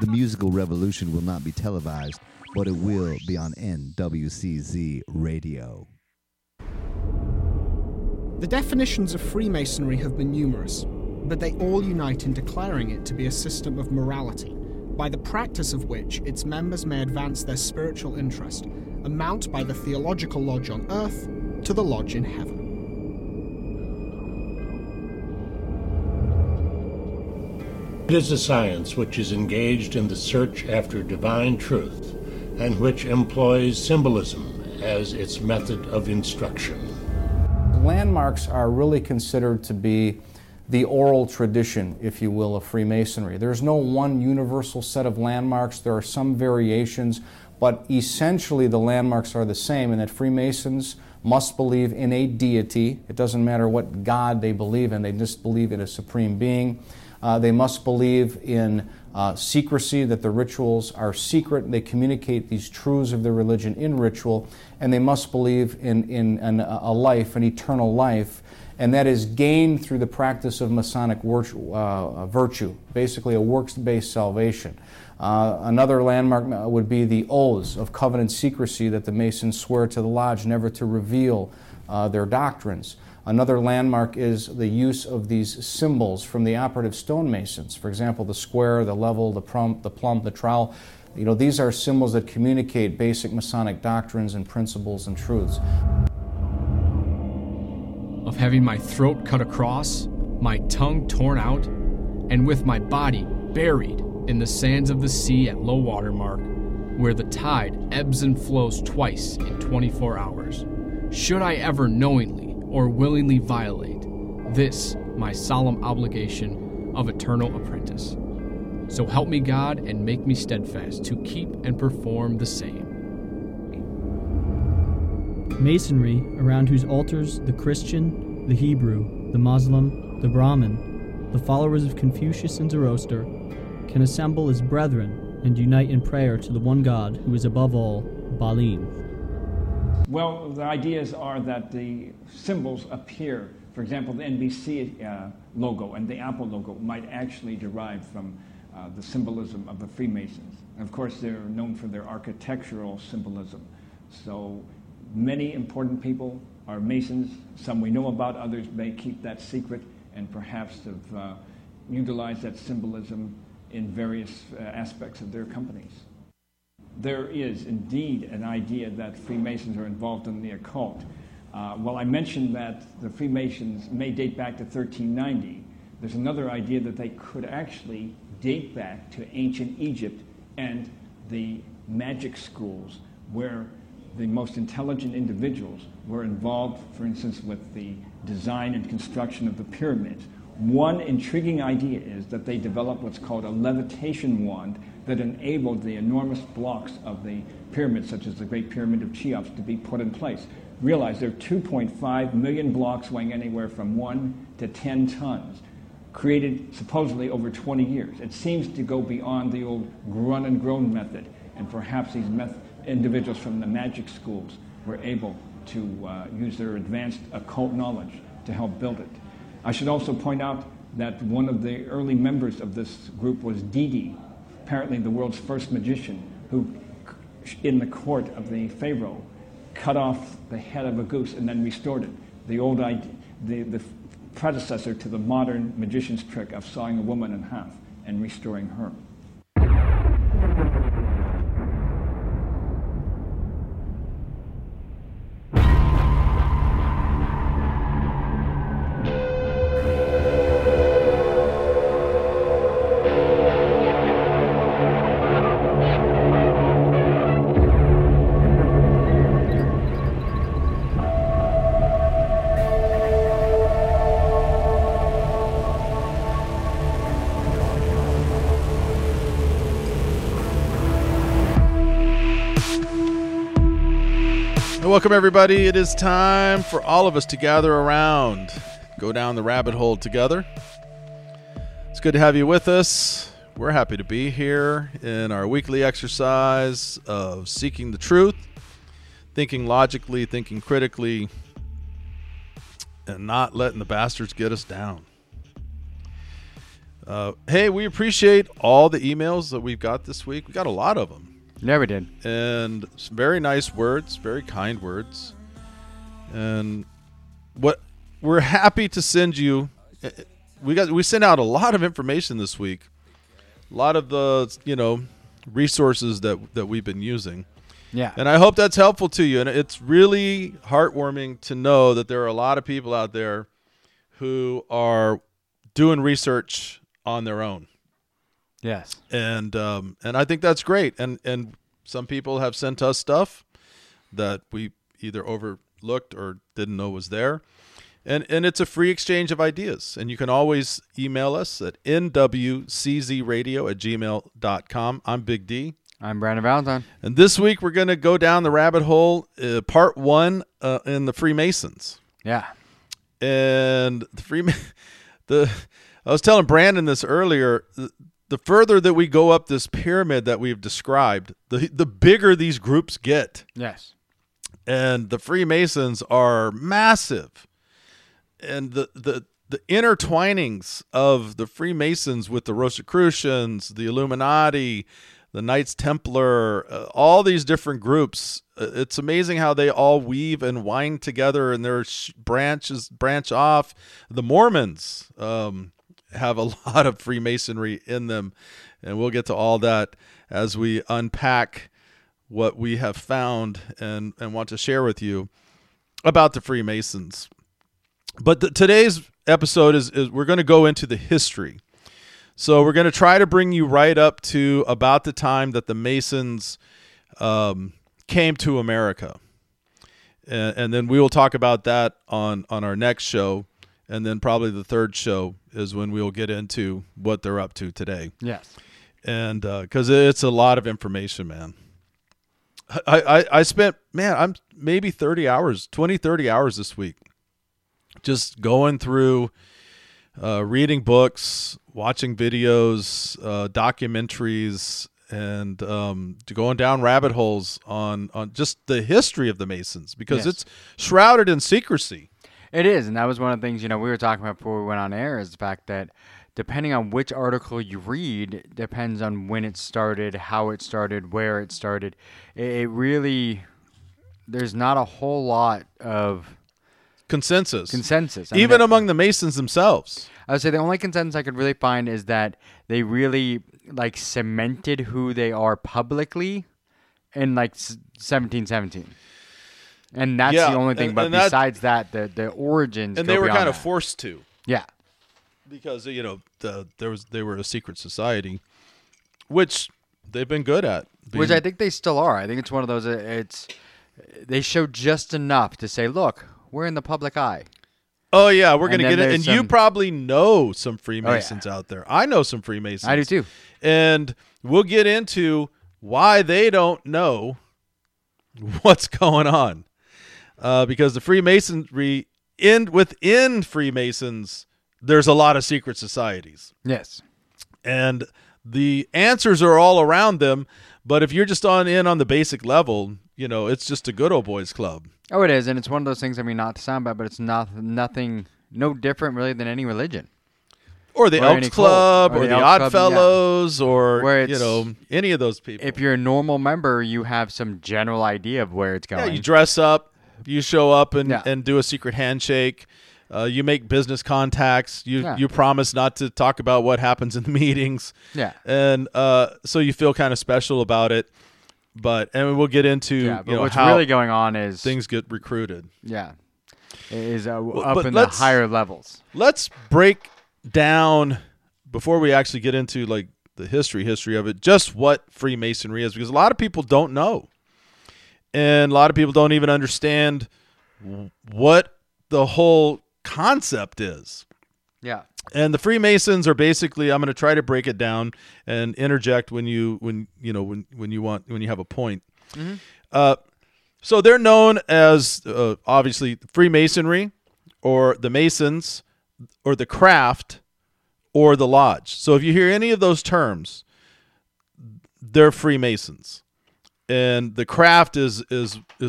The musical revolution will not be televised, but it will be on NWCZ Radio. The definitions of Freemasonry have been numerous, but they all unite in declaring it to be a system of morality, by the practice of which its members may advance their spiritual interest and mount by the theological lodge on earth to the lodge in heaven. It is a science which is engaged in the search after divine truth and which employs symbolism as its method of instruction. Landmarks are really considered to be the oral tradition, if you will, of Freemasonry. There's no one universal set of landmarks. There are some variations, but essentially the landmarks are the same in that Freemasons must believe in a deity. It doesn't matter what God they believe in, they just believe in a supreme being. They must believe in secrecy, that the rituals are secret, and they communicate these truths of their religion in ritual, and they must believe in a life, an eternal life, and that is gained through the practice of Masonic virtue, basically a works-based salvation. Another landmark would be the oaths of covenant secrecy that the Masons swear to the lodge never to reveal their doctrines. Another landmark is the use of these symbols from the operative stonemasons. For example, the square, the level, the plumb, the trowel. You know, these are symbols that communicate basic Masonic doctrines and principles and truths. Of having my throat cut across, my tongue torn out, and with my body buried in the sands of the sea at low water mark, where the tide ebbs and flows twice in 24 hours. Should I ever knowingly or willingly violate this, my solemn obligation of eternal apprentice. So help me God, and make me steadfast to keep and perform the same. Masonry, around whose altars the Christian, the Hebrew, the Muslim, the Brahmin, the followers of Confucius and Zoroaster, can assemble as brethren and unite in prayer to the one God who is above all, Baalim. Well, the ideas are that the symbols appear. For example, the NBC logo and the Apple logo might actually derive from the symbolism of the Freemasons. And of course, they're known for their architectural symbolism. So many important people are Masons. Some we know about, others may keep that secret and perhaps have utilized that symbolism in various aspects of their companies. There is indeed an idea that Freemasons are involved in the occult. While I mentioned that the Freemasons may date back to 1390, there's another idea that they could actually date back to ancient Egypt and the magic schools, where the most intelligent individuals were involved, for instance, with the design and construction of the pyramids. One intriguing idea is that they developed what's called a levitation wand that enabled the enormous blocks of the pyramids, such as the Great Pyramid of Cheops, to be put in place. Realize there are 2.5 million blocks weighing anywhere from 1 to 10 tons, created supposedly over 20 years. It seems to go beyond the old run and grown method, and perhaps these individuals from the magic schools were able to use their advanced occult knowledge to help build it. I should also point out that one of the early members of this group was Didi, apparently the world's first magician, who, in the court of the pharaoh, cut off the head of a goose and then restored it. The old idea, the predecessor to the modern magician's trick of sawing a woman in half and restoring her. Welcome, everybody. It is time for all of us to gather around, go down the rabbit hole together. It's good to have you with us. We're happy to be here in our weekly exercise of seeking the truth, thinking logically, thinking critically, and not letting the bastards get us down. Hey, we appreciate all the emails that we've got this week. We got a lot of them. Never did. And some very nice words, very kind words. And what we're happy to send you. We sent out a lot of information this week. A lot of the, resources that we've been using. Yeah. And I hope that's helpful to you. And it's really heartwarming to know that there are a lot of people out there who are doing research on their own. Yes. And I think that's great. And some people have sent us stuff that we either overlooked or didn't know was there. And it's a free exchange of ideas. And you can always email us at nwczradio@gmail.com. I'm Big D. I'm Brandon Valentine. And this week we're going to go down the rabbit hole, part 1 in the Freemasons. Yeah. And I was telling Brandon this earlier, the further that we go up this pyramid that we've described, the bigger these groups get. Yes. And the Freemasons are massive. And the intertwinings of the Freemasons with the Rosicrucians, the Illuminati, the Knights Templar, all these different groups, it's amazing how they all weave and wind together, and their branches branch off. The Mormons have a lot of Freemasonry in them, and we'll get to all that as we unpack what we have found and want to share with you about the Freemasons. But today's episode is we're going to go into the history. So we're going to try to bring you right up to about the time that the Masons came to America. And then we will talk about that on our next show. And then probably the third show is when we will get into what they're up to today. Yes. And because it's a lot of information, man. I spent, I'm maybe 30 hours, 20, 30 hours this week. Just going through, reading books, watching videos, documentaries, and going down rabbit holes on just the history of the Masons, because It's shrouded in secrecy. It is, and that was one of the things we were talking about before we went on air, is the fact that depending on which article you read depends on when it started, how it started, where it started. It really, there's not a whole lot of... Consensus. Even among the Masons themselves. I would say the only consensus I could really find is that they really cemented who they are publicly in 1717. And that's the only thing. But besides that, the origins. And they were kind of forced to. Yeah. Because, they were a secret society, which they've been good at. Which I think they still are. I think it's one of those, they show just enough to say, look, we're in the public eye. Oh, yeah. We're going to get it. And you probably know some Freemasons out there. I know some Freemasons. I do, too. And we'll get into why they don't know what's going on. Because the Freemasonry, within Freemasons, there's a lot of secret societies. Yes. And the answers are all around them. But if you're just on the basic level, it's just a good old boys club. Oh, it is, and it's one of those things, not to sound bad, but it's no different really than any religion. Or the Elks Club, or the Odd Fellows, or, any of those people. If you're a normal member, you have some general idea of where it's going. Yeah, you dress up, you show up and do a secret handshake, you make business contacts, you promise not to talk about what happens in the meetings. Yeah. And so you feel kind of special about it. And we'll get into what's how really going on is things get recruited. Yeah, up in the higher levels. Let's break down before we actually get into the history of it. Just what Freemasonry is, because a lot of people don't know, and a lot of people don't even understand what the whole concept is. Yeah. And the Freemasons are basically, I'm going to try to break it down and interject when you have a point. Mm-hmm. So they're known as obviously Freemasonry, or the Masons, or the Craft, or the Lodge. So if you hear any of those terms, they're Freemasons. And the Craft is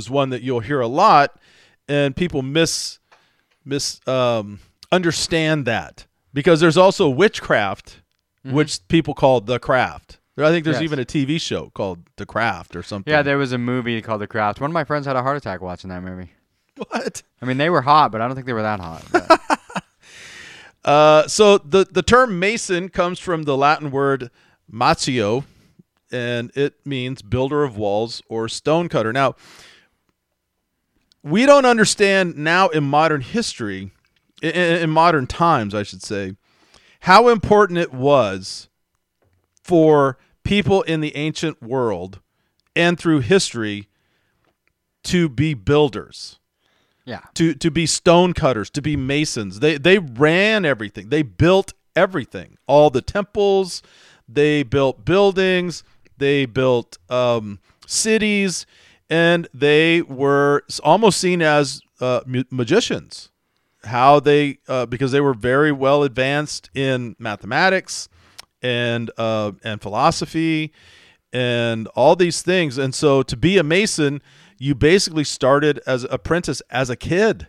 one that you'll hear a lot, and people misunderstand that. Because there's also witchcraft which people call The Craft. I think there's even a TV show called The Craft or something. Yeah, there was a movie called The Craft. One of my friends had a heart attack watching that movie. What? I mean, they were hot, but I don't think they were that hot. So the term Mason comes from the Latin word "matio," and it means builder of walls or stonecutter. Now, we don't understand now in modern history, in modern times, I should say, how important it was for people in the ancient world and through history to be builders, to be stonecutters, to be masons. They ran everything. They built everything. All the temples, they built buildings, they built cities, and they were almost seen as magicians. How they because they were very well advanced in mathematics and philosophy and all these things. And so to be a Mason, you basically started as an apprentice as a kid.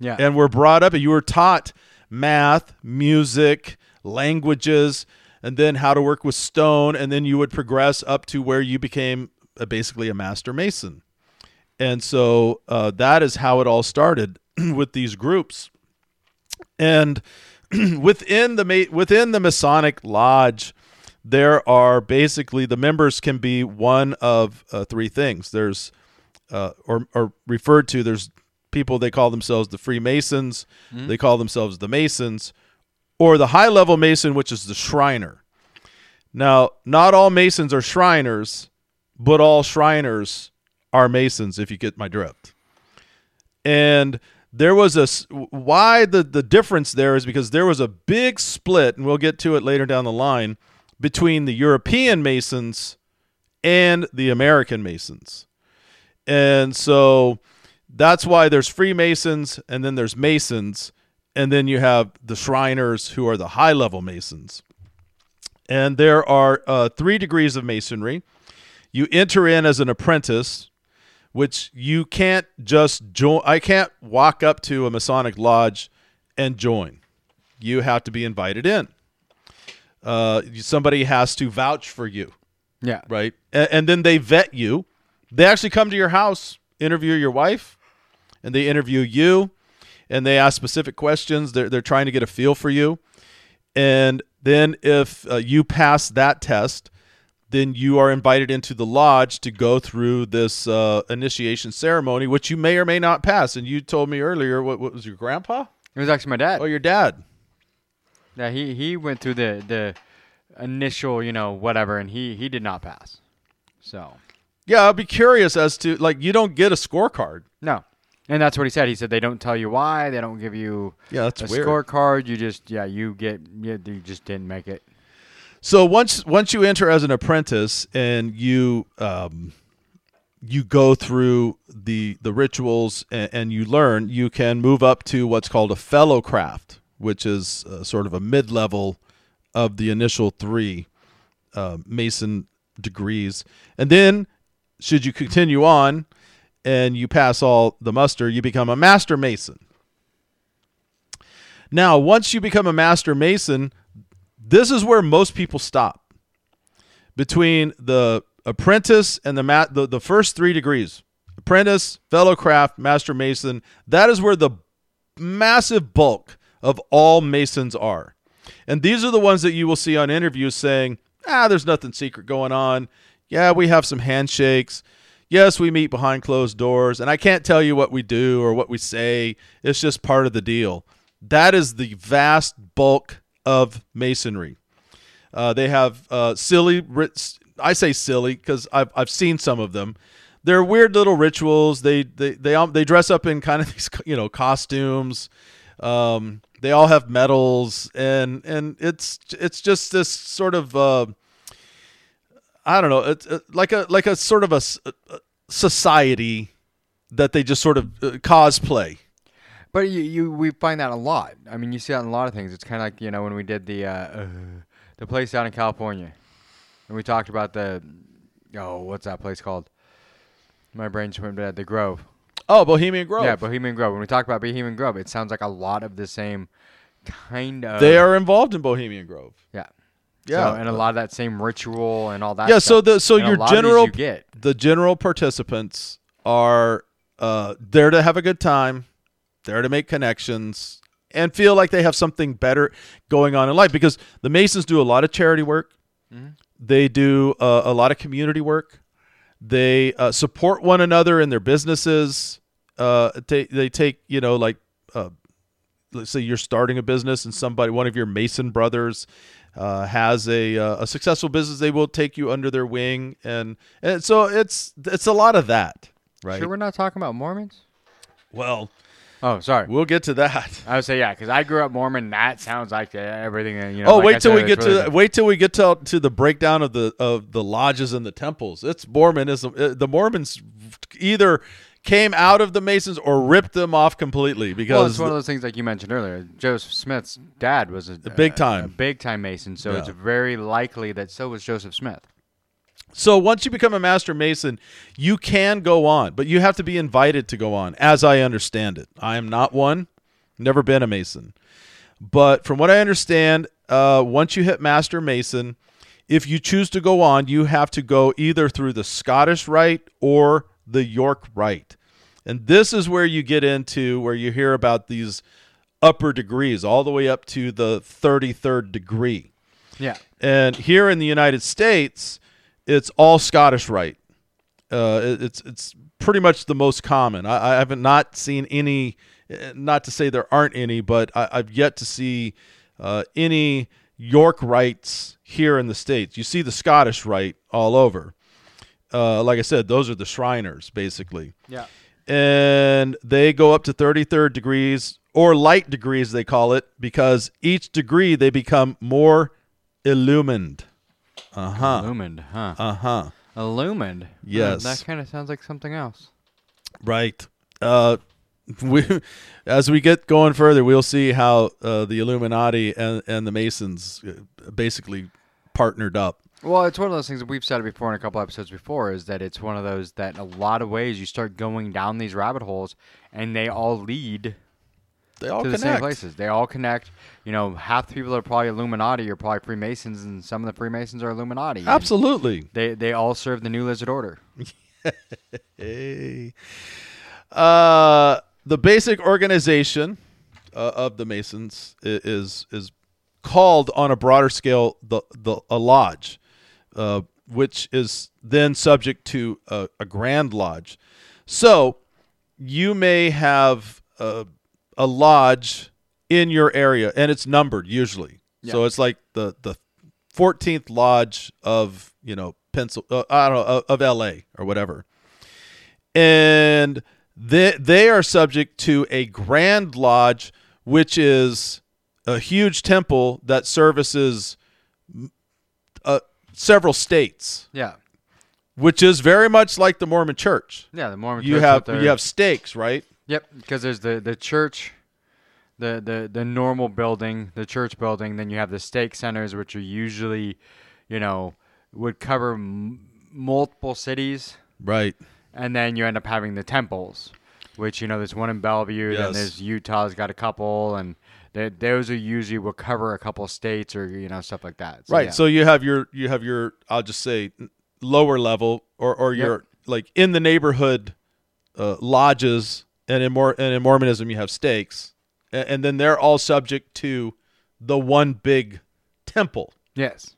Yeah. And were brought up and you were taught math, music, languages, and then how to work with stone. And then you would progress up to where you became basically a master Mason. And so that is how it all started with these groups. And within the Masonic Lodge, there are basically the members can be one of three things. There's or referred to. There's people, they call themselves the Freemasons, they call themselves the Masons, or the high level Mason, which is the Shriner. Now, not all Masons are Shriners, but all Shriners are Masons, if you get my drift. And there was the difference there is because there was a big split, and we'll get to it later down the line, between the European Masons and the American Masons. And so that's why there's Freemasons, and then there's Masons, and then you have the Shriners, who are the high-level Masons. And there are 3 degrees of Masonry. You enter in as an apprentice, which you can't just join. I can't walk up to a Masonic lodge and join. You have to be invited in. Somebody has to vouch for you. Yeah. Right? And then they vet you. They actually come to your house, interview your wife, and they interview you, and they ask specific questions. They're trying to get a feel for you. And then if you pass that test, then you are invited into the lodge to go through this initiation ceremony, which you may or may not pass. And you told me earlier, what was your grandpa? It was actually my dad. Oh, your dad. Yeah, he went through the initial, whatever, and he did not pass. So. Yeah, I'd be curious as to, you don't get a scorecard. No. And that's what he said. He said they don't tell you why. They don't give you a weird scorecard. You just, you just didn't make it. So once you enter as an apprentice and you you go through the rituals and you learn, you can move up to what's called a fellow craft, which is sort of a mid-level of the initial 3 Mason degrees. And then should you continue on and you pass all the muster, you become a master Mason. Now, once you become a master Mason, this is where most people stop, between the apprentice and the first 3 degrees, apprentice, fellow craft, master Mason. That is where the massive bulk of all Masons are. And these are the ones that you will see on interviews saying, there's nothing secret going on. Yeah, we have some handshakes. Yes, we meet behind closed doors. And I can't tell you what we do or what we say. It's just part of the deal. That is the vast bulk of Masonry. They have silly, I say silly because I've seen some of them. They're weird little rituals. They dress up in kind of these costumes. They all have medals, and it's just this sort of I don't know. It's like a sort of a society that they just sort of cosplay. But we find that a lot. I mean, you see that in a lot of things. It's kind of like, when we did the place out in California. And we talked about what's that place called? My brain swam to the Grove. Oh, Bohemian Grove. Yeah, Bohemian Grove. When we talk about Bohemian Grove, it sounds like a lot of the same kind of... They are involved in Bohemian Grove. Yeah. Yeah, so, and a lot of that same ritual and all that. Yeah, stuff. The general participants are there to have a good time, there to make connections, and feel like they have something better going on in life, because the Masons do a lot of charity work. Mm-hmm. They do a lot of community work. They support one another in their businesses. They take, let's say you're starting a business and one of your Mason brothers has a successful business, they will take you under their wing. And so it's a lot of that, right? Sure, we're not talking about Mormons? Well... Oh, sorry. We'll get to that. I would say, yeah, because I grew up Mormon. That sounds like everything. Wait till we get to the breakdown of the lodges and the temples. It's Mormonism. The Mormons either came out of the Masons or ripped them off completely. Because it's one of those things like you mentioned earlier. Joseph Smith's dad was a big time Mason, so it's very likely that so was Joseph Smith. So once you become a Master Mason, you can go on, but you have to be invited to go on, as I understand it. I am not one, never been a Mason. But from what I understand, once you hit Master Mason, if you choose to go on, you have to go either through the Scottish Rite or the York Rite. And this is where you get into where you hear about these upper degrees, all the way up to the 33rd degree. Yeah. And here in the United States... It's all Scottish Rite. It's pretty much the most common. I haven't not seen any, not to say there aren't any, but I've yet to see any York Rites here in the States. You see the Scottish Rite all over. Like I said, those are the Shriners, basically. Yeah. And they go up to 33rd degrees, or light degrees, they call it, because each degree they become more illumined. Uh-huh. Illumined, huh? Uh-huh. Illumined. Yes. That kind of sounds like something else. Right. As we get going further, we'll see how the Illuminati and the Masons basically partnered up. Well, it's one of those things that we've said before in a couple episodes before, is that it's one of those that in a lot of ways you start going down these rabbit holes and they all lead... They all connect. The same places. They all connect. Half the people that are probably Illuminati are probably Freemasons, and some of the Freemasons are Illuminati. Absolutely. They all serve the New Lizard Order. Hey. The basic organization of the Masons is called on a broader scale a lodge, which is then subject to a Grand Lodge. So you may have... a lodge in your area, and it's numbered usually. Yeah. So it's like the 14th lodge of of LA or whatever, and they are subject to a Grand Lodge, which is a huge temple that services several states. Yeah, which is very much like the Mormon Church. Yeah, the Mormon Church. You have stakes, right? Yep, because there's the church, the normal building, the church building. Then you have the stake centers, which are usually, would cover multiple cities. Right. And then you end up having the temples, which, there's one in Bellevue. Yes. Then there's Utah's got a couple. And those are usually will cover a couple of states or, stuff like that. So, right. Yeah. So you have your I'll just say, lower level or your, like, in the neighborhood lodges. And in Mormonism, you have stakes, and then they're all subject to the one big temple. Yes,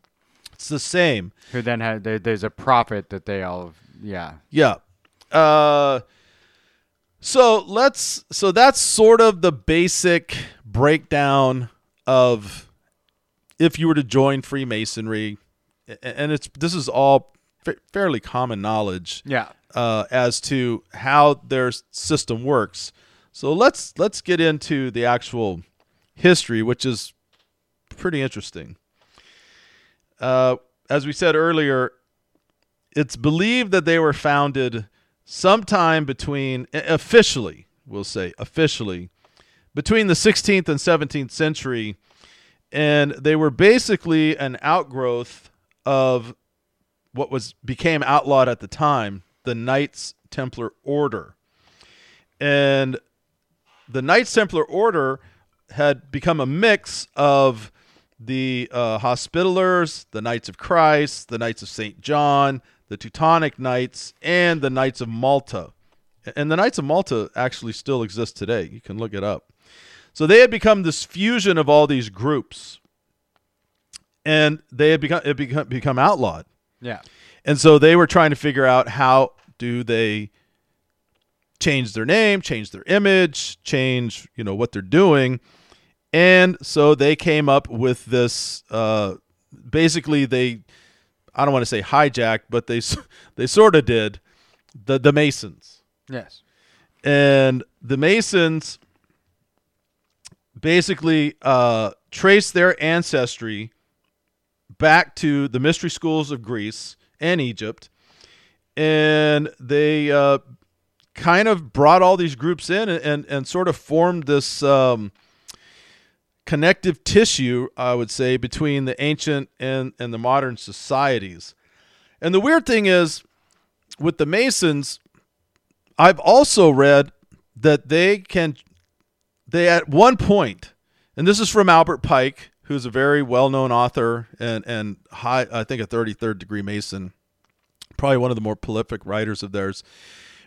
it's the same. Who then there's a prophet that they all yeah. So that's sort of the basic breakdown of if you were to join Freemasonry, and this is all fairly common knowledge. Yeah. As to how their system works. So let's get into the actual history, which is pretty interesting. As we said earlier, it's believed that they were founded sometime officially between the 16th and 17th century, and they were basically an outgrowth of what became outlawed at the time, the Knights Templar Order. And the Knights Templar Order had become a mix of the Hospitallers, the Knights of Christ, the Knights of St. John, the Teutonic Knights, and the Knights of Malta. And the Knights of Malta actually still exist today. You can look it up. So they had become this fusion of all these groups. And they had become outlawed. Yeah. And so they were trying to figure out how do they change their name, change their image, change, you know, what they're doing. And so they came up with this, basically they, I don't want to say hijacked, but they sort of did, the Masons. Yes. And the Masons basically traced their ancestry back to the mystery schools of Greece and Egypt. And they kind of brought all these groups in and sort of formed this connective tissue, I would say, between the ancient and the modern societies. And the weird thing is, with the Masons, I've also read that they at one point, and this is from Albert Pike, who's a very well-known author and high, I think a 33rd degree Mason, probably one of the more prolific writers of theirs,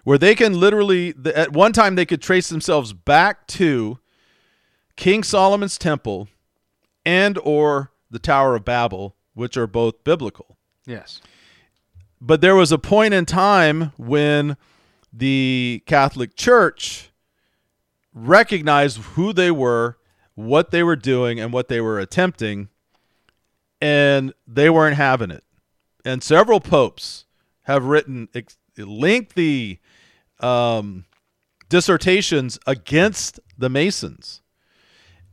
where they can literally, at one time they could trace themselves back to King Solomon's Temple and or the Tower of Babel, which are both biblical. Yes. But there was a point in time when the Catholic Church recognized who they were, what they were doing, and what they were attempting, and they weren't having it. And several popes have written lengthy dissertations against the Masons.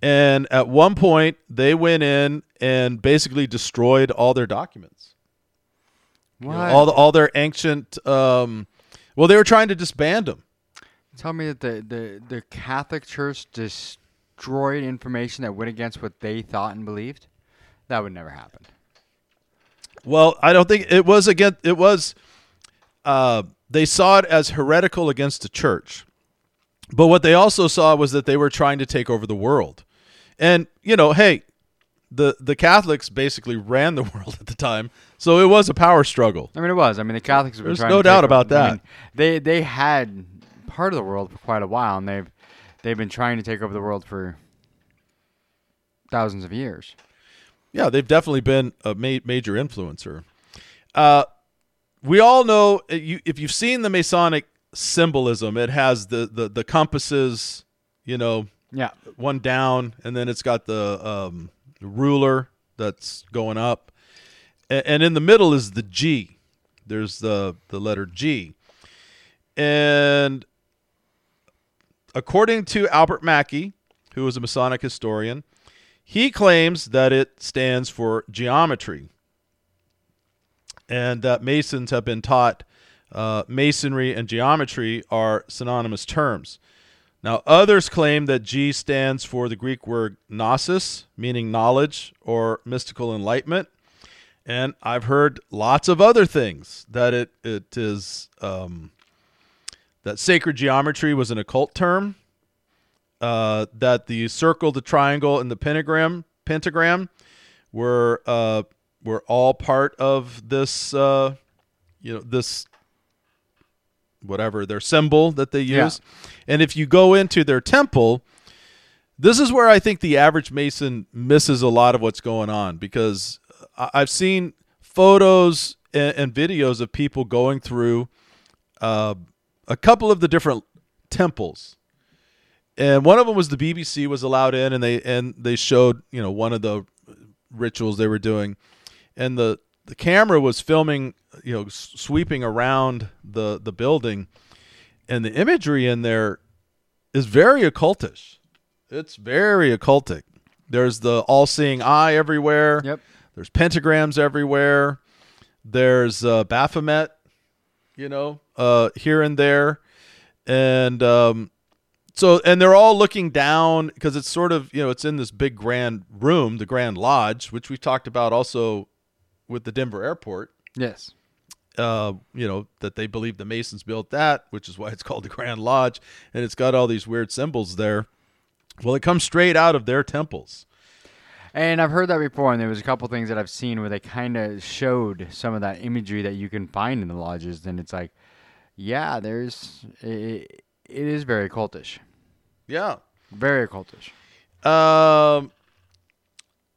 And at one point, they went in and basically destroyed all their documents. What? You know, all their ancient... well, they were trying to disband them. Tell me that the Catholic Church destroyed information that went against what they thought and believed? That would never happen. Well, I don't think it was against. It was they saw it as heretical against the church, but what they also saw was that they were trying to take over the world, and you know, hey, the Catholics basically ran the world at the time, so it was a power struggle. I mean, it was. I mean, the Catholics were. There's trying no to doubt take about over. That. I mean, they had part of the world for quite a while, and they've been trying to take over the world for thousands of years. Yeah, they've definitely been a major influencer. We all know, if you've seen the Masonic symbolism, it has the compasses, you know, yeah, one down, and then it's got the ruler that's going up. And in the middle is the G. There's the letter G. And according to Albert Mackey, who is a Masonic historian, he claims that it stands for geometry and that Masons have been taught masonry and geometry are synonymous terms. Now, others claim that G stands for the Greek word gnosis, meaning knowledge or mystical enlightenment. And I've heard lots of other things, that it is... that sacred geometry was an occult term, that the circle, the triangle, and the pentagram were all part of this, this whatever their symbol that they use. Yeah. And if you go into their temple, this is where I think the average Mason misses a lot of what's going on, because I've seen photos and videos of people going through. A couple of the different temples, and one of them was the BBC was allowed in, and they showed, you know, one of the rituals they were doing, and the camera was filming, you know, sweeping around the building, and the imagery in there is very occultish. It's very occultic. There's the all-seeing eye everywhere. Yep. There's pentagrams everywhere. There's Baphomet, you know, here and there. And so they're all looking down, because it's sort of, you know, it's in this big grand room, the Grand Lodge, which we talked about also with the Denver airport. Yes. You know, that they believe the Masons built that, which is why it's called the Grand Lodge. And it's got all these weird symbols there. Well, it comes straight out of their temples. And I've heard that before, and there was a couple things that I've seen where they kind of showed some of that imagery that you can find in the lodges, and it's like, yeah, it is very cultish. Yeah. Very cultish.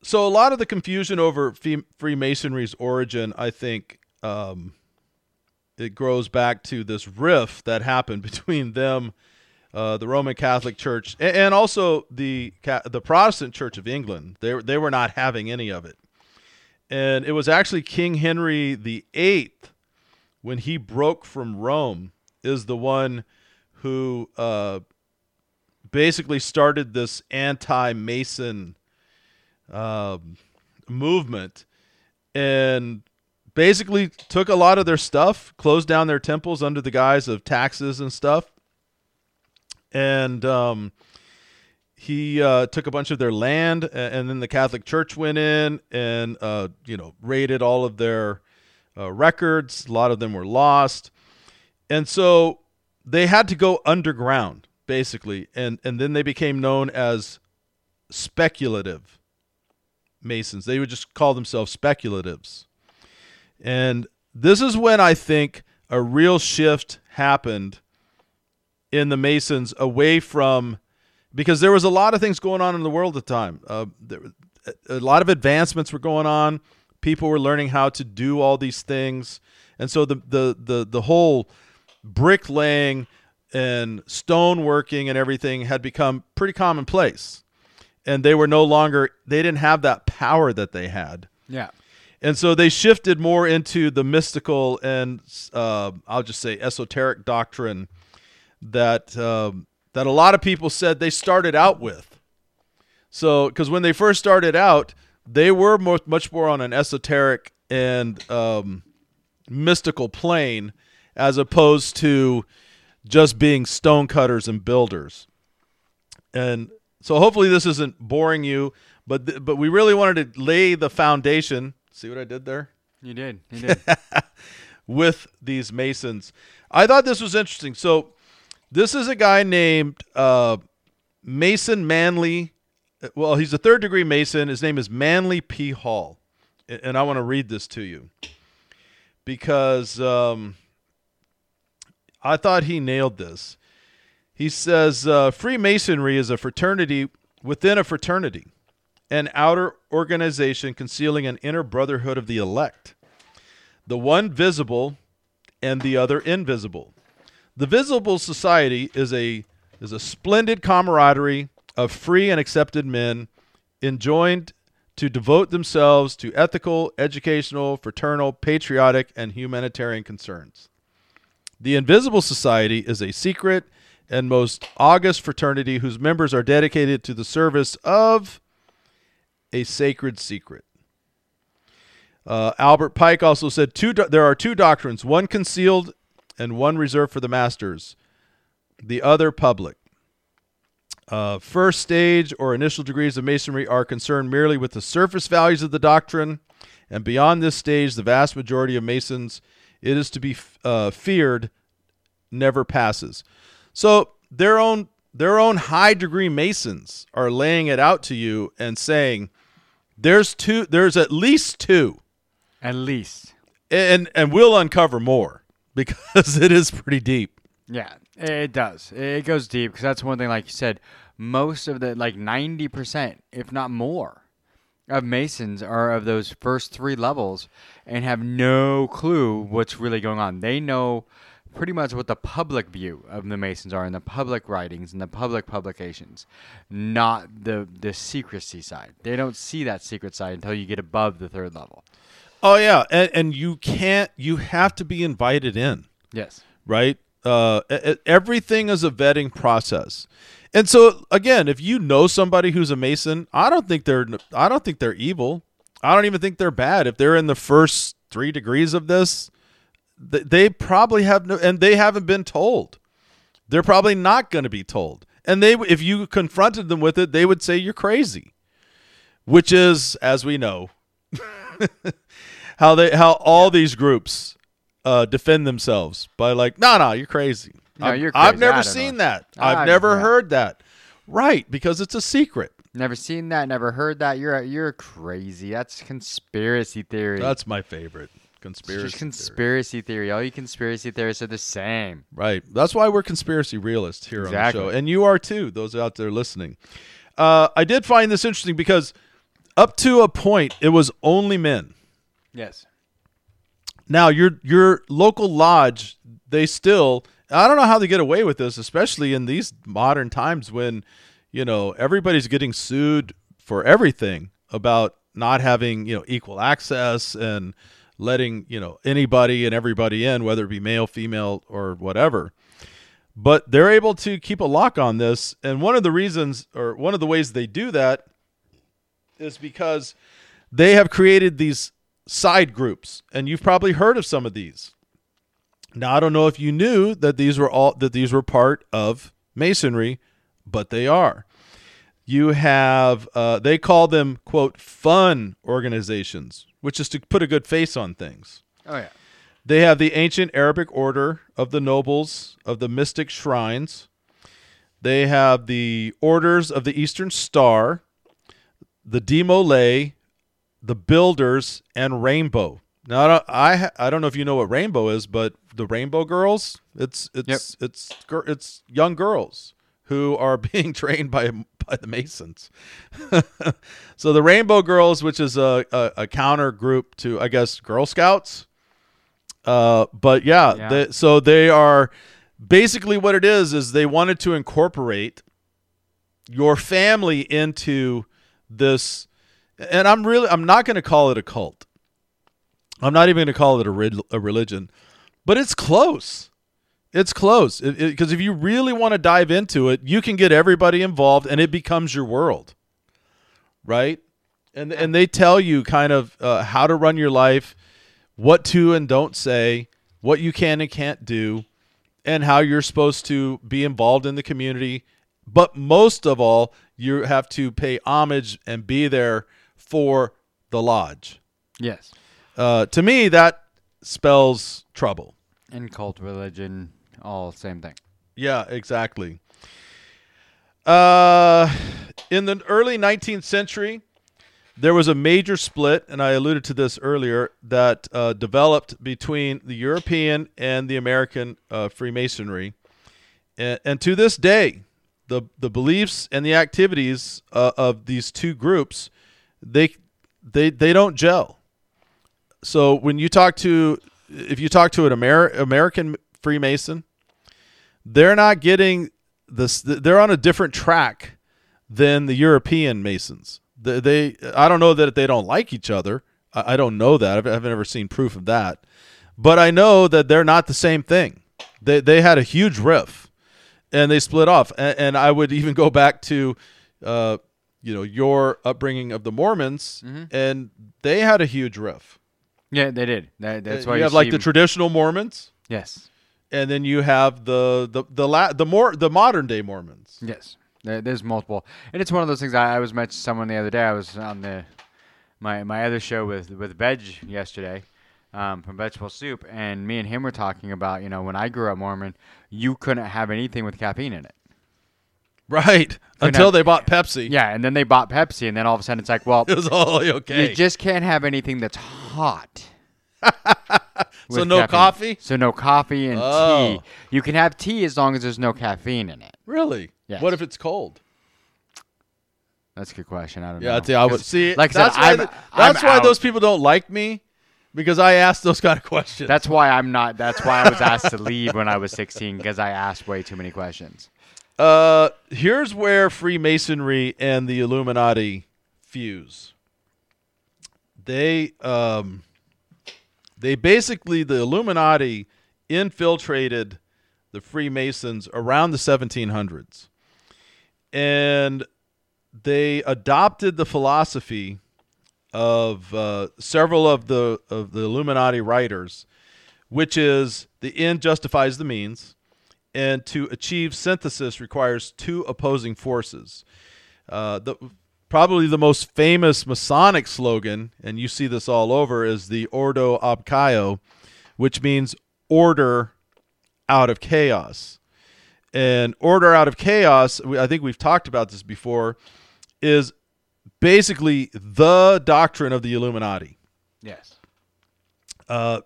So a lot of the confusion over Freemasonry's origin, I think, it grows back to this rift that happened between them, the Roman Catholic Church, and also the Protestant Church of England. They were not having any of it. And it was actually King Henry VIII, when he broke from Rome, is the one who basically started this anti-Mason movement, and basically took a lot of their stuff, closed down their temples under the guise of taxes and stuff. And he took a bunch of their land, and then the Catholic Church went in and, raided all of their records. A lot of them were lost. And so they had to go underground, basically. And then they became known as speculative Masons. They would just call themselves speculatives. And this is when I think a real shift happened in the Masons away from, because there was a lot of things going on in the world at the time. A lot of advancements were going on. People were learning how to do all these things. And so the whole bricklaying and stoneworking and everything had become pretty commonplace. And they were they didn't have that power that they had. Yeah. And so they shifted more into the mystical and I'll just say esoteric doctrine that a lot of people said they started out with. So, because when they first started out, they were much more on an esoteric and mystical plane, as opposed to just being stonecutters and builders. And so, hopefully, this isn't boring you, but we really wanted to lay the foundation. See what I did there? You did. You did. With these Masons, I thought this was interesting. So. This is a guy named Mason Manley. Well, he's a third-degree Mason. His name is Manley P. Hall. And I want to read this to you because I thought he nailed this. He says, Freemasonry is a fraternity within a fraternity, an outer organization concealing an inner brotherhood of the elect, the one visible and the other invisible. The visible society is a splendid camaraderie of free and accepted men enjoined to devote themselves to ethical, educational, fraternal, patriotic, and humanitarian concerns. The invisible society is a secret and most august fraternity whose members are dedicated to the service of a sacred secret. Albert Pike also said there are two doctrines, one concealed and one reserved for the masters, the other public. First stage or initial degrees of Masonry are concerned merely with the surface values of the doctrine, and beyond this stage, the vast majority of Masons, it is to be feared, never passes. So their own high degree Masons are laying it out to you and saying, there's at least two. At least. And we'll uncover more. Because it is pretty deep. Yeah, it does. It goes deep because that's one thing, like you said, most of the, like 90%, if not more, of Masons are of those first three levels and have no clue what's really going on. They know pretty much what the public view of the Masons are and the public writings and the public publications, not the secrecy side. They don't see that secret side until you get above the third level. Oh, yeah, and you have to be invited in. Yes. Right? Everything is a vetting process. And so, again, if you know somebody who's a Mason, I don't think they're evil. I don't even think they're bad. If they're in the first 3 degrees of this, they probably have no, and they haven't been told. They're probably not going to be told. And if you confronted them with it, they would say you're crazy, which is, as we know, how all these groups defend themselves by like, no, you're crazy. No, you're crazy. I've never seen that. I've never heard that. Right, because it's a secret. Never seen that, never heard that. You're crazy. That's conspiracy theory. That's my favorite. Conspiracy theory. Just conspiracy theory. All you conspiracy theorists are the same. Right. That's why we're conspiracy realists here on the show. And you are too, those out there listening. I did find this interesting because up to a point, it was only men. Yes. Now, your local lodge, they still... I don't know how they get away with this, especially in these modern times when, you know, everybody's getting sued for everything about not having, you know, equal access and letting, you know, anybody and everybody in, whether it be male, female, or whatever. But they're able to keep a lock on this. And one of the reasons, or one of the ways they do that is because they have created these side groups. And you've probably heard of some of these. Now, I don't know if you knew that these were part of Masonry, but they are. You have, they call them, quote, fun organizations, which is to put a good face on things. Oh, yeah. They have the Ancient Arabic Order of the Nobles of the Mystic Shrines. They have the Orders of the Eastern Star, the Demolay, the Builders, and Rainbow. Now, I don't know if you know what Rainbow is, but the Rainbow Girls, it's young girls who are being trained by the Masons. So the Rainbow Girls, which is a counter group to, I guess, Girl Scouts. But yeah. So they are basically what it is they wanted to incorporate your family into this. And I'm not going to call it a cult. I'm not even going to call it a religion, but it's close. It's close because if you really want to dive into it, you can get everybody involved and it becomes your world, right? And they tell you kind of how to run your life, what to and don't say, what you can and can't do, and how you're supposed to be involved in the community. But most of all, you have to pay homage and be there for the lodge. Yes. To me, that spells trouble. And cult, religion, all same thing. Yeah, exactly. In the early 19th century, there was a major split, and I alluded to this earlier, that developed between the European and the American Freemasonry. And to this day, the beliefs and the activities of these two groups, they don't gel. So if you talk to an American Freemason, they're not getting this. They're on a different track than the European Masons. I don't know that they don't like each other. I don't know that. I've never seen proof of that, but I know that they're not the same thing. They had a huge riff and they split off. And I would even go back to, your upbringing of the Mormons, mm-hmm. and they had a huge riff. Yeah, they did. That's why you have the traditional Mormons. Yes, and then you have the modern day Mormons. Yes, there's multiple, and it's one of those things. I was mentioning someone the other day. I was on my other show with Veg yesterday, from Vegetable Soup, and me and him were talking about when I grew up Mormon, you couldn't have anything with caffeine in it. Right. Until they bought Pepsi. Yeah, and then they bought Pepsi, and then all of a sudden it's like, well, it was all okay. You just can't have anything that's hot. So no caffeine. Coffee? So no coffee and tea. You can have tea as long as there's no caffeine in it. Really? Yes. What if it's cold? That's a good question. I don't know. Yeah, I would see. Like that's I said, why those people don't like me. Because I asked those kind of questions. That's why I was asked to leave when I was 16, because I asked way too many questions. Here's where Freemasonry and the Illuminati fuse. They basically, the Illuminati infiltrated the Freemasons around the 1700s. And they adopted the philosophy of several of the Illuminati writers, which is the end justifies the means. And to achieve synthesis requires two opposing forces. Probably the most famous Masonic slogan, and you see this all over, is the Ordo ab Chaos, which means order out of chaos. And order out of chaos, I think we've talked about this before, is basically the doctrine of the Illuminati. Yes. The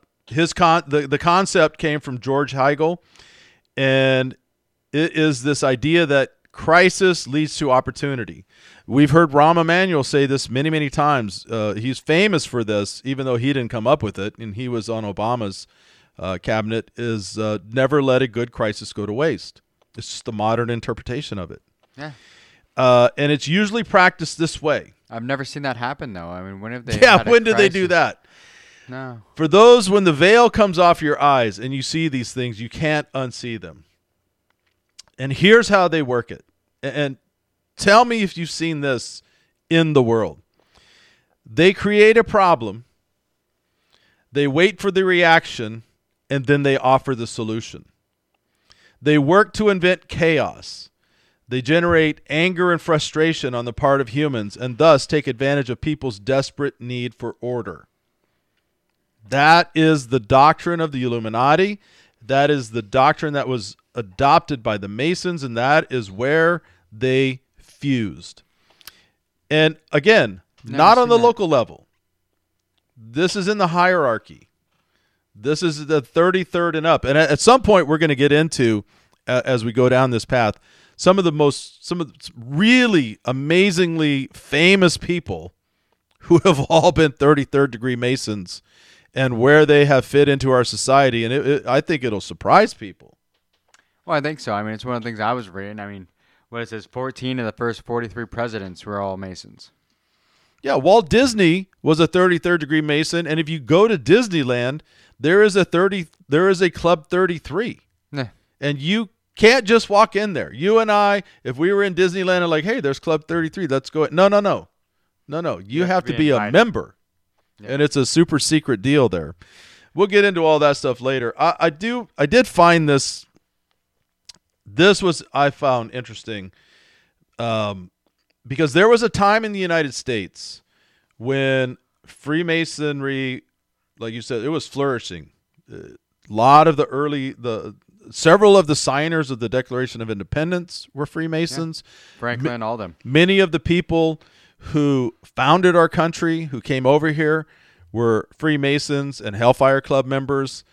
concept came from George Hegel, and it is this idea that crisis leads to opportunity. We've heard Rahm Emanuel say this many, many times. He's famous for this, even though he didn't come up with it, and he was on Obama's cabinet, is never let a good crisis go to waste. It's just the modern interpretation of it. Yeah. And it's usually practiced this way. I've never seen that happen, though. I mean, when have they? Yeah, when did they do that? No. For those, when the veil comes off your eyes and you see these things, you can't unsee them. And here's how they work it. And tell me if you've seen this in the world. They create a problem. They wait for the reaction, and then they offer the solution. They work to invent chaos. They generate anger and frustration on the part of humans and thus take advantage of people's desperate need for order. That is the doctrine of the Illuminati. That is the doctrine that was adopted by the Masons, and that is where they fused. And again, not on the local level. This is in the hierarchy. This is the 33rd and up. And at some point, we're going to get into, as we go down this path, some of the really amazingly famous people who have all been 33rd degree Masons and where they have fit into our society. And I think it'll surprise people. Well, I think so. I mean, it's one of the things I was reading. I mean, what it says, 14 of the first 43 presidents were all Masons. Yeah, Walt Disney was a 33rd degree Mason. And if you go to Disneyland, there is a Club 33. Yeah. And you can't just walk in there. You and I, if we were in Disneyland and like, hey, there's Club 33, let's go. No. You have to be a member. Yeah. And it's a super secret deal there. We'll get into all that stuff later. I did find this. This was, I found interesting because there was a time in the United States when Freemasonry, like you said, it was flourishing. A lot of several of the signers of the Declaration of Independence were Freemasons. Yeah. Franklin, all them. Many of the people who founded our country, who came over here, were Freemasons and Hellfire Club members.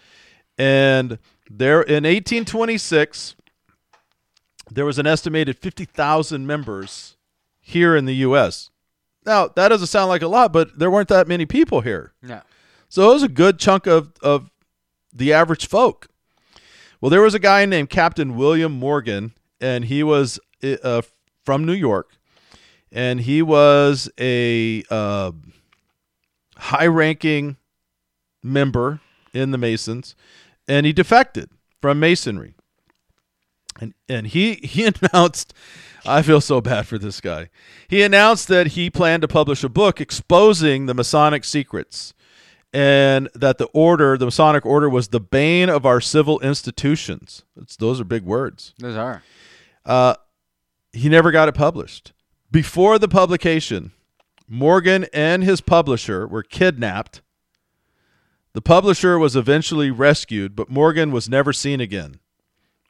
And there, in 1826, there was an estimated 50,000 members here in the U.S. Now, that doesn't sound like a lot, but there weren't that many people here. No. So it was a good chunk of the average folk. Well, there was a guy named Captain William Morgan, and he was from New York, and he was a high-ranking member in the Masons, and he defected from Masonry. And he announced, I feel so bad for this guy. He announced that he planned to publish a book exposing the Masonic secrets, and that the Masonic order was the bane of our civil institutions. Those are big words. Those are. He never got it published. Before the publication, Morgan and his publisher were kidnapped. The publisher was eventually rescued, but Morgan was never seen again.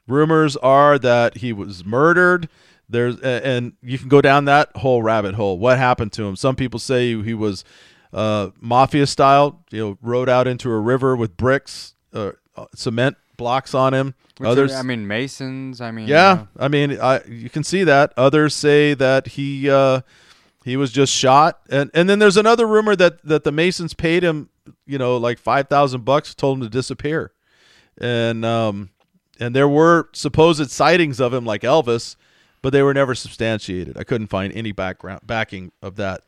Rumors are that he was murdered. And you can go down that whole rabbit hole. What happened to him? Some people say he was mafia style, rode out into a river with bricks, cement blocks on him. Others, Masons. You can see that. Others say that he was just shot, and then there's another rumor that the Masons paid him, like $5,000, told him to disappear, and there were supposed sightings of him, like Elvis, but they were never substantiated. I couldn't find any backing of that.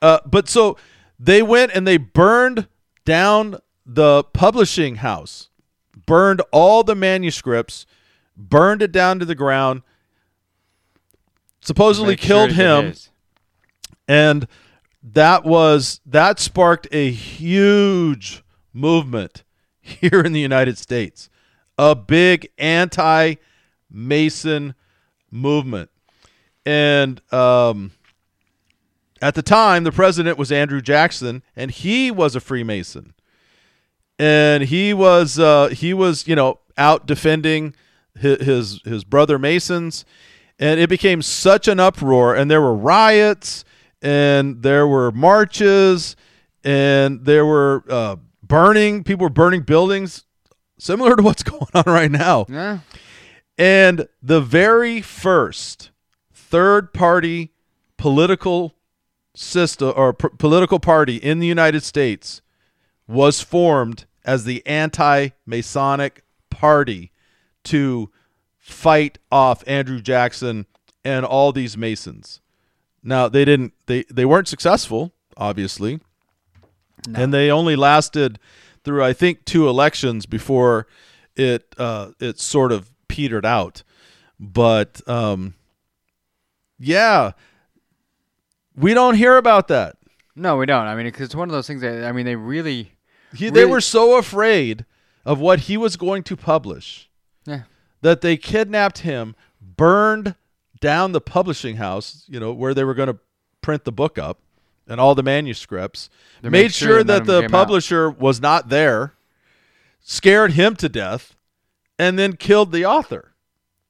But so. They went and they burned down the publishing house, burned all the manuscripts, burned it down to the ground, supposedly killed him. And that sparked a huge movement here in the United States, a big anti-Mason movement. And, at the time, the president was Andrew Jackson, and he was a Freemason, and he was out defending his brother Masons, And it became such an uproar, and there were riots, and there were marches, and there were burning. People were burning buildings, similar to what's going on right now. Yeah. And the very first third-party political system or political party in the United States was formed as the Anti-Masonic Party to fight off Andrew Jackson and all these Masons. Now, they weren't successful, obviously. No. And they only lasted through, I think, 2 elections before it sort of petered out. But yeah, we don't hear about that. No, we don't. I mean, because it's one of those things that, I mean, they were so afraid of what he was going to publish. Yeah. That they kidnapped him, burned down the publishing house, you know, where they were going to print the book up and all the manuscripts, made sure that the publisher was not there, scared him to death, and then killed the author.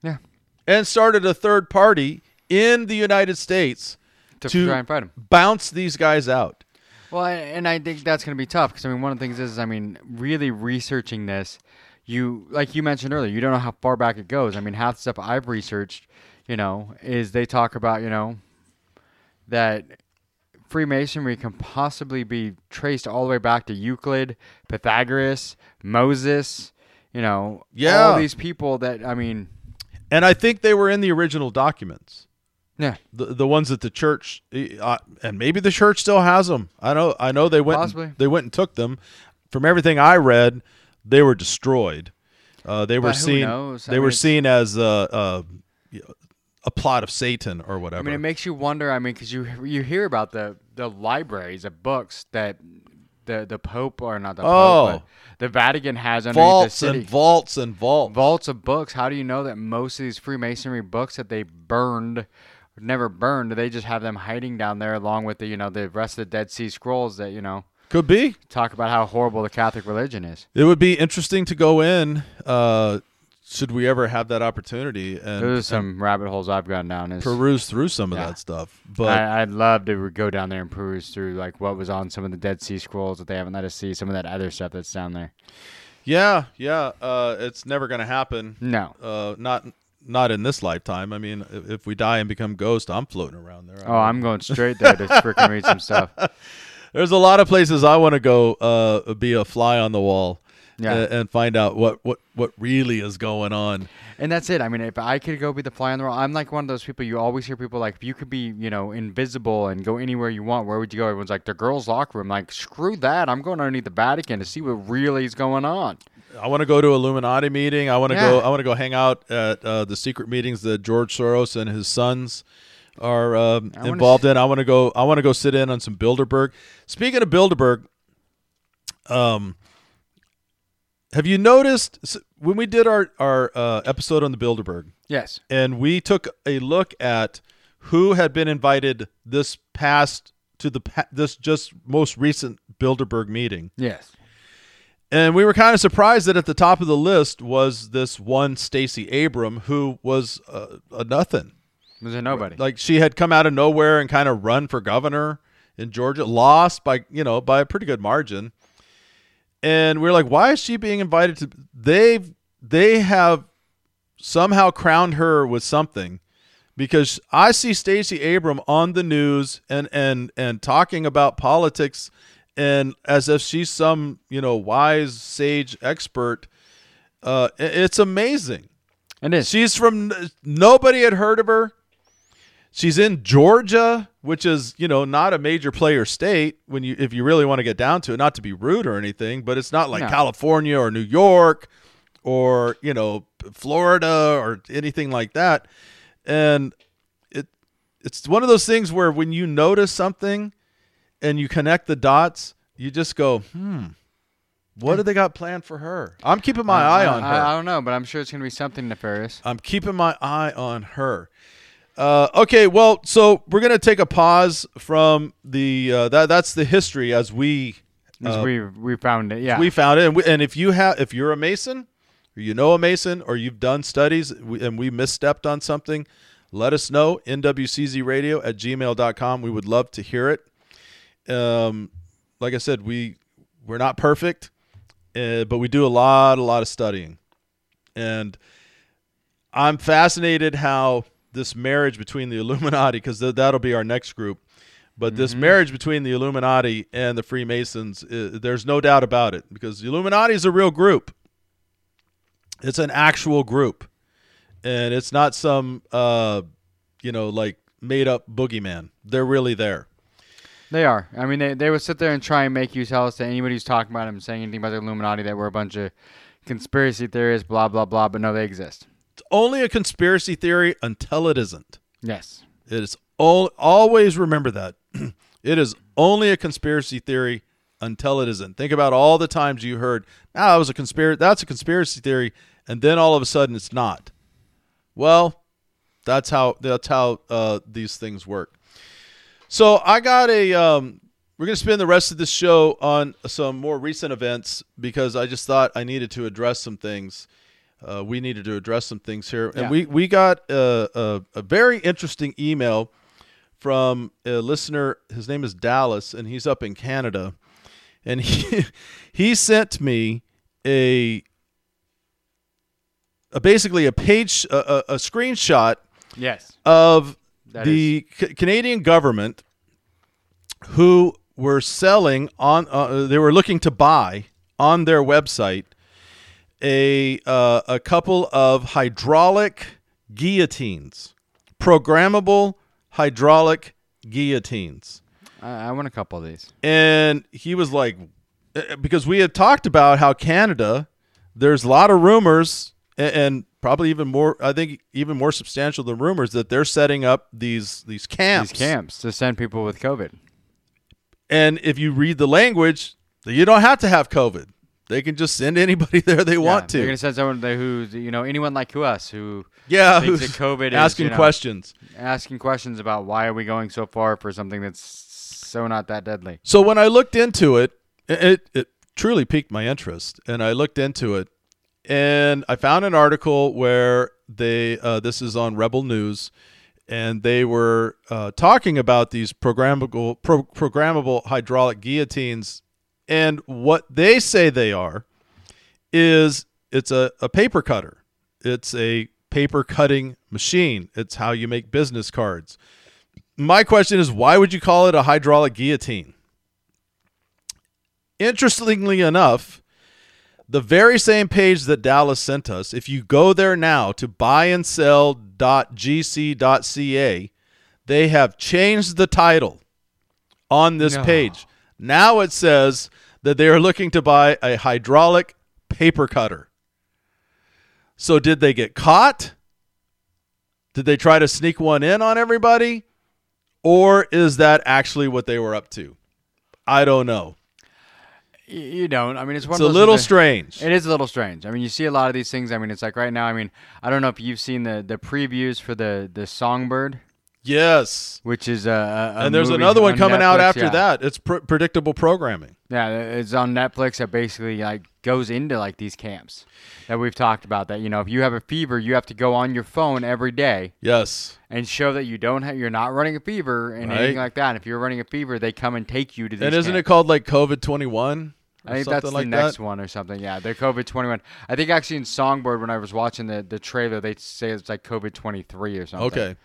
Yeah. And started a third party in the United States to try and fight him, bounce these guys out. Well, and I think that's going to be tough because, I mean, one of the things is, I mean, really researching this, you, like you mentioned earlier, you don't know how far back it goes. I mean, half the stuff I've researched, you know, is they talk about, you know, that Freemasonry can possibly be traced all the way back to Euclid, Pythagoras, Moses, you know, all these people that, I mean. And I think they were in the original documents. Yeah. The ones that the church, and maybe the church still has them. I know they went and took them. From everything I read, they were destroyed. They were seen as a plot of Satan or whatever. I mean, it makes you wonder. I mean, because you hear about the libraries of books that the Pope, or not the Pope, but the Vatican has underneath the city. Vaults of books. How do you know that most of these Freemasonry books that they burned never burned? They just have them hiding down there, along with the, you know, the rest of the Dead Sea Scrolls that, you know. Could be. Talk about how horrible the Catholic religion is. It would be interesting to go in, should we ever have that opportunity. And those are some rabbit holes I've gone down. Peruse through some of that stuff. But I'd love to go down there and peruse through like what was on some of the Dead Sea Scrolls that they haven't let us see, some of that other stuff that's down there. Yeah, yeah. It's never going to happen. No. Not in this lifetime. I mean, if we die and become ghosts, I'm floating around there. I'm going straight there to freaking read some stuff. There's a lot of places I want to go be a fly on the wall and find out what really is going on. And that's it. I mean, if I could go be the fly on the wall, I'm like one of those people, you always hear people like, if you could be, you know, invisible and go anywhere you want, where would you go? Everyone's like, the girls' locker room. Like, screw that. I'm going underneath the Vatican to see what really is going on. I want to go to Illuminati meeting. I want to go hang out at the secret meetings that George Soros and his sons are involved in. I want to go sit in on some Bilderberg. Speaking of Bilderberg, have you noticed when we did our episode on the Bilderberg? Yes. And we took a look at who had been invited this most recent Bilderberg meeting. Yes. And we were kind of surprised that at the top of the list was this one Stacey Abrams, who was a nothing. Was there nobody? Like, she had come out of nowhere and kind of run for governor in Georgia, lost by a pretty good margin. And we're like, why is she being invited to? They have somehow crowned her with something, because I see Stacey Abrams on the news and talking about politics, and as if she's some, you know, wise sage expert. It's amazing. It is. She's from, nobody had heard of her. She's in Georgia, which is, you know, not a major player state if you really want to get down to it, not to be rude or anything, but it's not like California or New York or, you know, Florida or anything like that. And it's one of those things where when you notice something and you connect the dots, you just go, what do they got planned for her? I'm keeping my eye on her. I don't know, but I'm sure it's going to be something nefarious. I'm keeping my eye on her. Okay, well, so we're going to take a pause from the that's the history as we found it. Yeah, we found it. And if you're a Mason, or you know a Mason, or you've done studies and we misstepped on something, Let us know, nwczradio@gmail.com. We would love to hear it. Like I said, we're not perfect, but we do a lot of studying. And I'm fascinated how this marriage between the Illuminati, because that'll be our next group, but this marriage between the Illuminati and the Freemasons, there's no doubt about it, because the Illuminati is a real group. It's an actual group. And it's not some, like made-up boogeyman. They're really there. They are. I mean, they would sit there and try and make you tell us to anybody who's talking about them, saying anything about the Illuminati, that we're a bunch of conspiracy theorists, blah, blah, blah, but no, they exist. It's only a conspiracy theory until it isn't. Yes. It is always remember that. It is only a conspiracy theory until it isn't. Think about all the times you heard, that's a conspiracy theory, and then all of a sudden it's not. Well, that's how these things work. So I got we're going to spend the rest of this show on some more recent events, because I just thought I needed to address some things. We needed to address some things here. And we got a very interesting email from a listener. His name is Dallas, and he's up in Canada. And he sent me basically a page, a screenshot, yes, of the Canadian government, who were selling on. They were looking to buy on their website a couple of hydraulic guillotines, programmable hydraulic guillotines. I want a couple of these. And he was like, because we had talked about how Canada, there's a lot of rumors. And probably even more, I think, even more substantial than rumors, that they're setting up these camps. These camps to send people with COVID. And if you read the language, you don't have to have COVID. They can just send anybody there they want to. They're going to send someone there who's, anyone like us who thinks that COVID is asking questions. Asking questions about why are we going so far for something that's so not that deadly. So when I looked into it, it truly piqued my interest. And I looked into it. And I found an article where they, this is on Rebel News, and they were talking about these programmable hydraulic guillotines. And what they say they are is it's a paper cutter. It's a paper cutting machine. It's how you make business cards. My question is, why would you call it a hydraulic guillotine? Interestingly enough, the very same page that Dallas sent us, if you go there now to buyandsell.gc.ca, they have changed the title on this page. Now it says that they are looking to buy a hydraulic paper cutter. So did they get caught? Did they try to sneak one in on everybody? Or is that actually what they were up to? I don't know. You don't. I mean, it's a little strange. It is a little strange. I mean, you see a lot of these things. I mean, it's like right now, I mean, I don't know if you've seen the previews for the Songbird. Yes. Which is a and there's another one coming out after that. It's predictable programming. Yeah, it's on Netflix that basically like goes into like these camps that we've talked about, that, if you have a fever, you have to go on your phone every day. Yes. And show that you're not running a fever and anything like that. And if you're running a fever, they come and take you to these camps. And isn't it called like COVID-21? I think that's the next one or something. Yeah, they're COVID-21. I think actually in Songbird, when I was watching the trailer, they say it's like COVID-23 or something. Okay.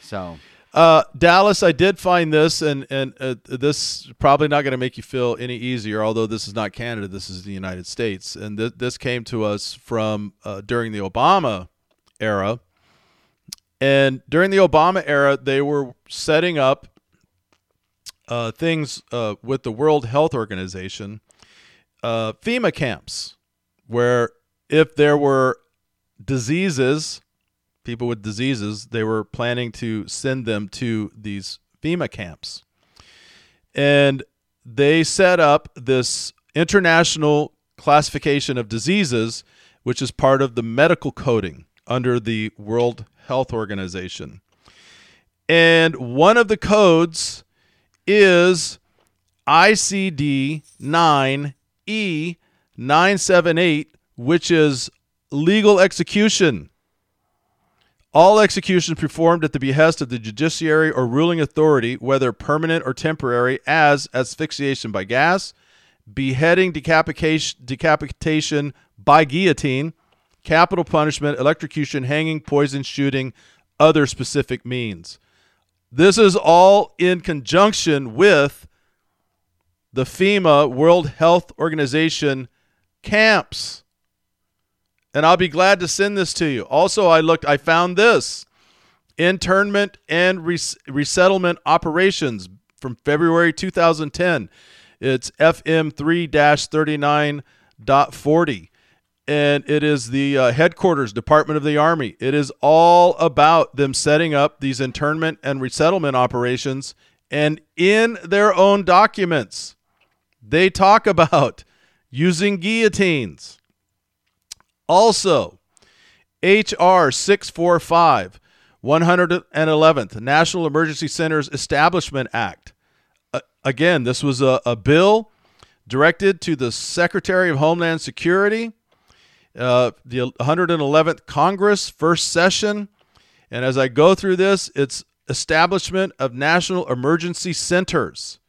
So, Dallas, I did find this, and this is probably not going to make you feel any easier, although this is not Canada. This is the United States. And this came to us from during the Obama era. And during the Obama era, they were setting up things with the World Health Organization, FEMA camps, where if there were people with diseases, they were planning to send them to these FEMA camps. And they set up this international classification of diseases, which is part of the medical coding under the World Health Organization. And one of the codes is ICD-9 E978, which is legal execution. All executions performed at the behest of the judiciary or ruling authority, whether permanent or temporary, as asphyxiation by gas, beheading, decapitation by guillotine, capital punishment, electrocution, hanging, poison, shooting, other specific means. This is all in conjunction with the FEMA World Health Organization camps. And I'll be glad to send this to you. Also, I found this. Internment and Resettlement Operations from February 2010. It's FM3-39.40. And it is the headquarters, Department of the Army. It is all about them setting up these internment and resettlement operations. And in their own documents, they talk about using guillotines. Also, H.R. 645, 111th National Emergency Centers Establishment Act. Again, this was a bill directed to the Secretary of Homeland Security, the 111th Congress, first session. And as I go through this, it's establishment of National Emergency Centers.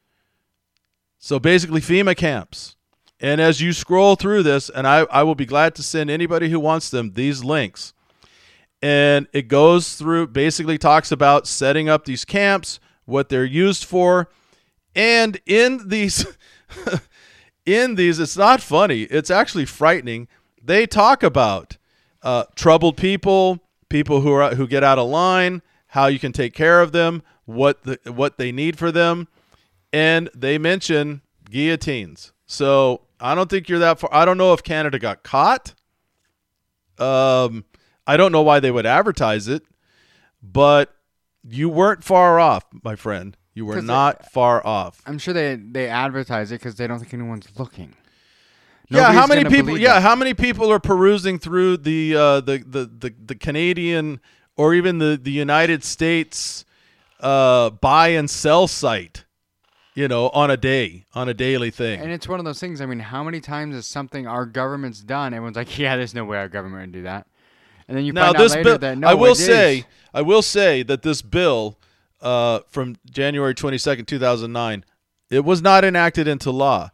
So basically FEMA camps. And as you scroll through this, and I will be glad to send anybody who wants them these links. And it goes through, basically talks about setting up these camps, what they're used for. And in these, it's not funny. It's actually frightening. They talk about troubled people, people who get out of line, how you can take care of them, what they need for them. And they mention guillotines. So I don't think you're that far. I don't know if Canada got caught. I don't know why they would advertise it, but you weren't far off, my friend. You were not far off. I'm sure they advertise it because they don't think anyone's looking. Nobody's how many people are perusing through the Canadian or even the United States buy and sell site? You know, on a daily thing. And it's one of those things. I mean, how many times is something our government's done? Everyone's like, yeah, there's no way our government would do that. And then you find out later that no, it is. I will say that this bill from January 22nd, 2009, it was not enacted into law.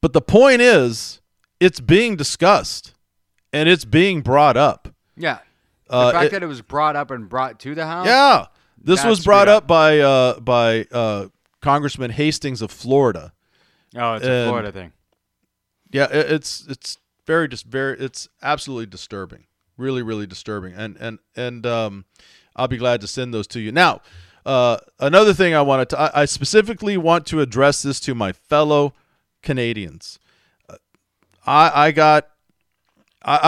But the point is, it's being discussed and it's being brought up. Yeah. The fact that it was brought up and brought to the House. Yeah. This was brought up by Congressman Hastings of Florida. Oh, it's a Florida thing. Yeah, it's absolutely disturbing. Really, really disturbing. And I'll be glad to send those to you. Now, another thing I specifically want to address this to my fellow Canadians. I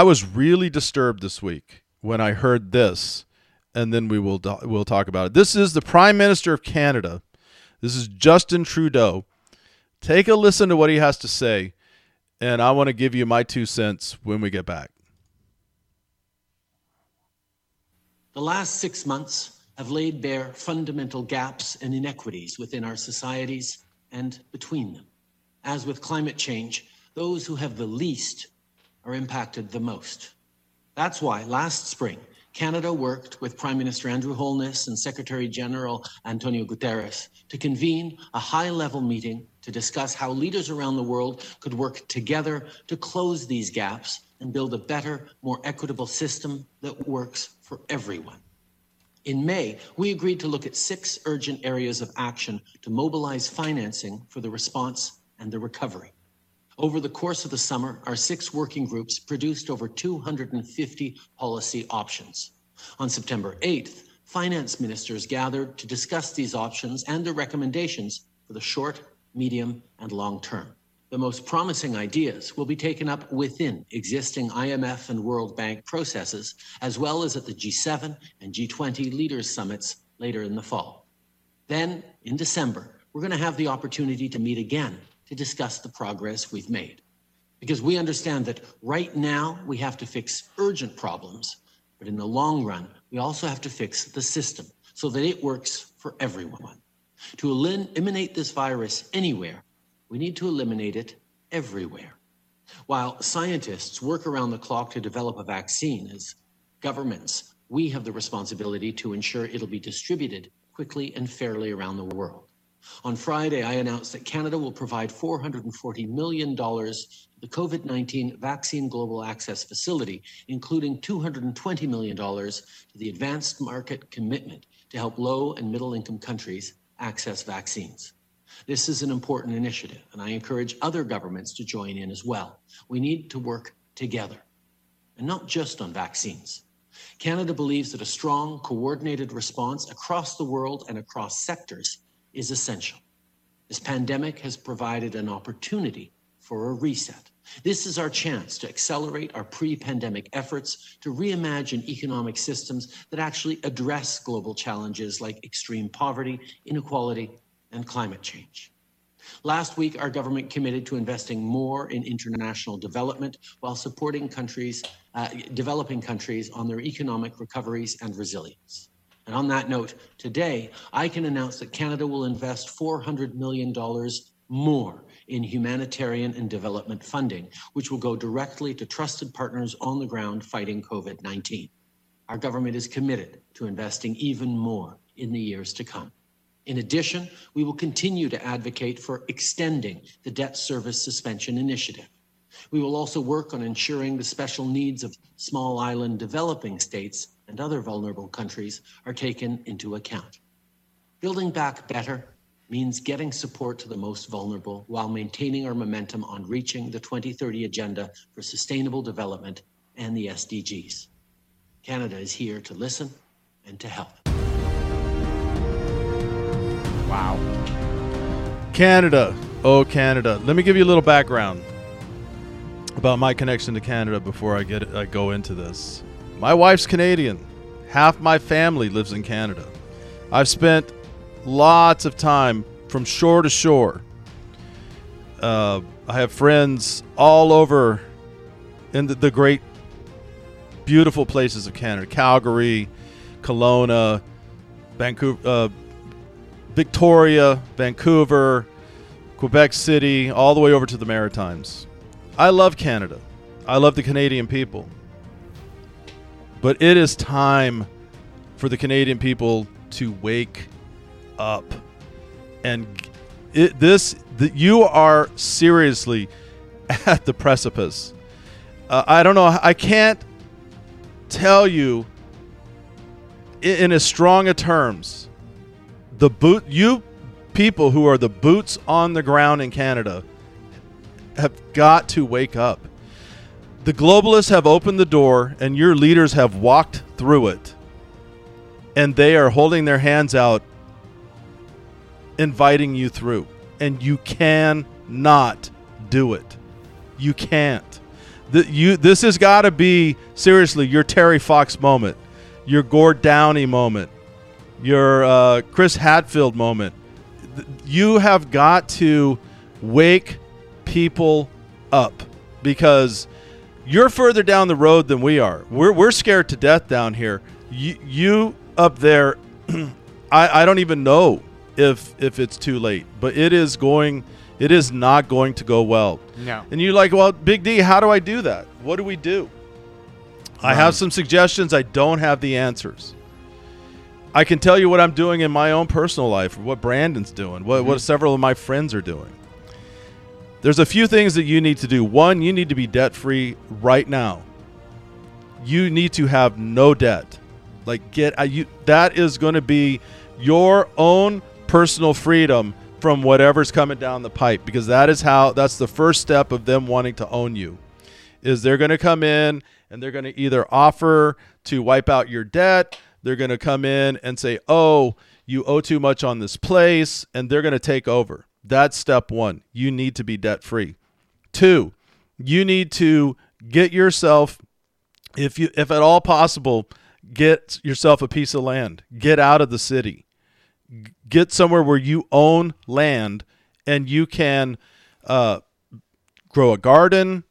was really disturbed this week when I heard this, and then we'll talk about it. This is the Prime Minister of Canada. This is Justin Trudeau. Take a listen to what he has to say, and I want to give you my 2 cents when we get back. The last 6 months have laid bare fundamental gaps and inequities within our societies and between them. As with climate change, those who have the least are impacted the most. That's why last spring, Canada worked with Prime Minister Andrew Holness and Secretary General Antonio Guterres to convene a high-level meeting to discuss how leaders around the world could work together to close these gaps and build a better, more equitable system that works for everyone. In May, we agreed to look at 6 urgent areas of action to mobilize financing for the response and the recovery. Over the course of the summer, our 6 working groups produced over 250 policy options. On September 8th, finance ministers gathered to discuss these options and their recommendations for the short, medium, and long term. The most promising ideas will be taken up within existing IMF and World Bank processes, as well as at the G7 and G20 leaders' summits later in the fall. Then, in December, we're going to have the opportunity to meet again to discuss the progress we've made. Because we understand that right now we have to fix urgent problems, but in the long run, we also have to fix the system so that it works for everyone. To eliminate this virus anywhere, we need to eliminate it everywhere. While scientists work around the clock to develop a vaccine, as governments We have the responsibility to ensure it'll be distributed quickly and fairly around the world. On Friday, I announced that Canada will provide $440 million to the COVID-19 Vaccine Global Access Facility, including $220 million to the Advanced Market Commitment to help low and middle income countries access vaccines. This is an important initiative, and I encourage other governments to join in as well. We need to work together, and not just on vaccines. Canada believes that a strong, coordinated response across the world and across sectors is essential. This pandemic has provided an opportunity for a reset. This is our chance to accelerate our pre-pandemic efforts to reimagine economic systems that actually address global challenges like extreme poverty, inequality, and climate change. Last week, our government committed to investing more in international development while supporting countries, developing countries on their economic recoveries and resilience. And on that note, today, I can announce that Canada will invest $400 million more in humanitarian and development funding, which will go directly to trusted partners on the ground fighting COVID-19. Our government is committed to investing even more in the years to come. In addition, we will continue to advocate for extending the debt service suspension initiative. We will also work on ensuring the special needs of small island developing states and other vulnerable countries are taken into account. Building back better means getting support to the most vulnerable while maintaining our momentum on reaching the 2030 Agenda for Sustainable Development and the SDGs. Canada is here to listen and to help. Wow. Canada. Oh, Canada. Let me give you a little background about my connection to Canada before I go into this. My wife's Canadian. Half my family lives in Canada. I've spent lots of time from shore to shore. I have friends all over in the great, beautiful places of Canada. Calgary, Kelowna, Vancouver, Victoria, Vancouver, Quebec City, all the way over to the Maritimes. I love Canada. I love the Canadian people. But it is time for the Canadian people to wake up. And you are seriously at the precipice. I don't know. I can't tell you in as strong a terms. You people who are the boots on the ground in Canada have got to wake up. The globalists have opened the door and your leaders have walked through it. And they are holding their hands out, inviting you through. And you cannot do it. You can't. This has got to be, seriously, your Terry Fox moment, your Gord Downie moment, your Chris Hadfield moment. You have got to wake people up because you're further down the road than we are. We're scared to death down here. You up there, I don't even know if it's too late, but it is not going to go well. No. And you're like, well, Big D, how do I do that? What do we do? I have some suggestions. I don't have the answers. I can tell you what I'm doing in my own personal life, what Brandon's doing, what several of my friends are doing. There's a few things that you need to do. One, you need to be debt-free right now. You need to have no debt. Like that is going to be your own personal freedom from whatever's coming down the pipe, because that's the first step of them wanting to own you. Is they're going to come in and they're going to either offer to wipe out your debt, they're going to come in and say, "Oh, you owe too much on this place," and they're going to take over. That's step one. You need to be debt-free. Two, you need to get yourself, if at all possible, get yourself a piece of land. Get out of the city. Get somewhere where you own land and you can grow a garden,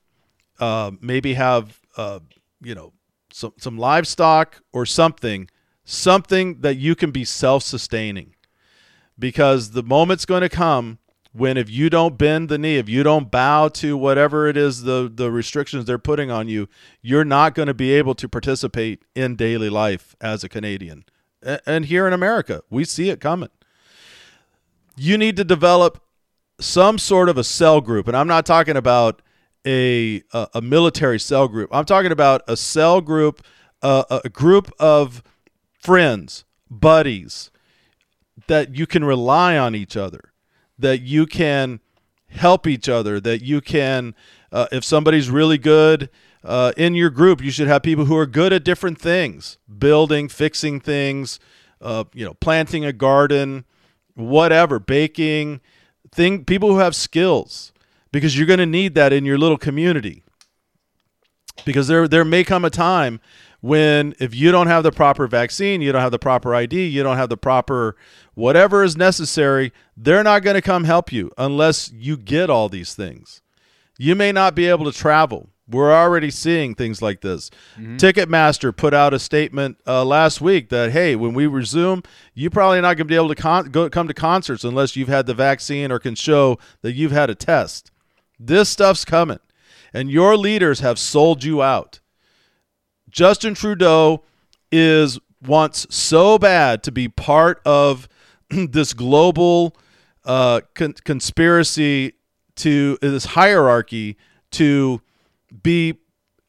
maybe have some livestock or something that you can be self-sustaining. Because the moment's going to come when if you don't bend the knee, if you don't bow to whatever it is, the restrictions they're putting on you, you're not going to be able to participate in daily life as a Canadian. And here in America, we see it coming. You need to develop some sort of a cell group. And I'm not talking about a military cell group. I'm talking about a cell group, a group of friends, buddies, that you can rely on each other, that you can help each other, that you can, if somebody's really good in your group, you should have people who are good at different things, building, fixing things, planting a garden, whatever, baking, people who have skills, because you're going to need that in your little community. Because there may come a time when if you don't have the proper vaccine, you don't have the proper ID, you don't have the proper whatever is necessary, they're not going to come help you unless you get all these things. You may not be able to travel. We're already seeing things like this. Mm-hmm. Ticketmaster put out a statement last week that, hey, when we resume, you're probably not going to be able to come to concerts unless you've had the vaccine or can show that you've had a test. This stuff's coming, and your leaders have sold you out. Justin Trudeau wants so bad to be part of this global conspiracy to this hierarchy to be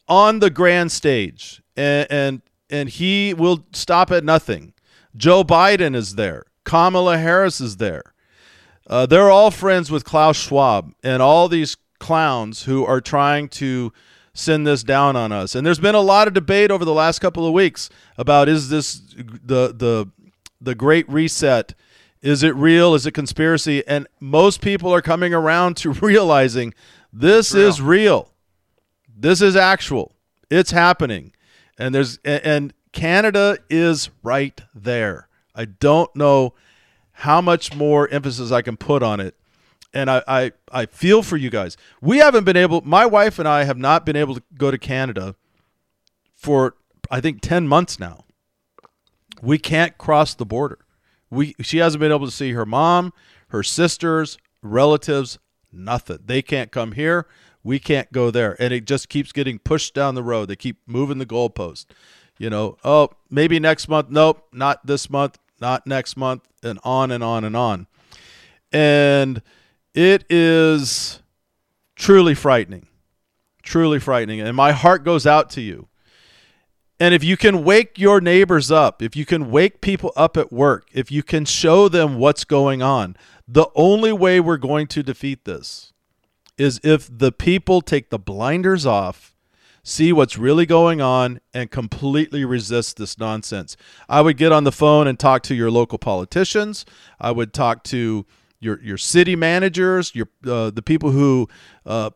on the grand stage, and he will stop at nothing. Joe Biden is there. Kamala Harris is there. They're all friends with Klaus Schwab and all these clowns who are trying to send this down on us. And there's been a lot of debate over the last couple of weeks about, is this the Great Reset? Is it real? Is it conspiracy? And most people are coming around to realizing this is real. This is actual. It's happening. And Canada is right there. I don't know how much more emphasis I can put on it. And I feel for you guys. My wife and I have not been able to go to Canada for, I think, 10 months now. We can't cross the border. She hasn't been able to see her mom, her sisters, relatives, nothing. They can't come here. We can't go there. And it just keeps getting pushed down the road. They keep moving the goalpost. Oh, maybe next month. Nope, not this month. Not next month, and on and on and on. And it is truly frightening, truly frightening. And my heart goes out to you. And if you can wake your neighbors up, if you can wake people up at work, if you can show them what's going on, the only way we're going to defeat this is if the people take the blinders off, see what's really going on, and completely resist this nonsense. I would get on the phone and talk to your local politicians. I would talk to your city managers, the people who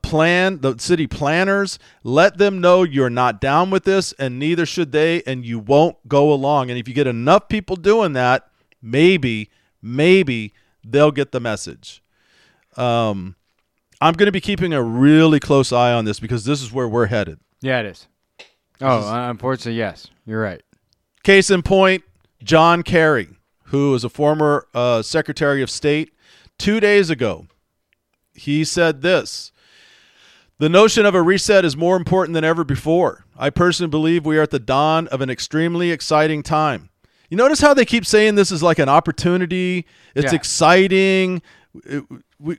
plan, the city planners. Let them know you're not down with this, and neither should they, and you won't go along. And if you get enough people doing that, maybe they'll get the message. I'm going to be keeping a really close eye on this because this is where we're headed. Yeah, it is. Unfortunately, yes. You're right. Case in point, John Kerry, who is a former Secretary of State, 2 days ago, he said this: "The notion of a reset is more important than ever before. I personally believe we are at the dawn of an extremely exciting time." You notice how they keep saying this is like an opportunity. It's exciting.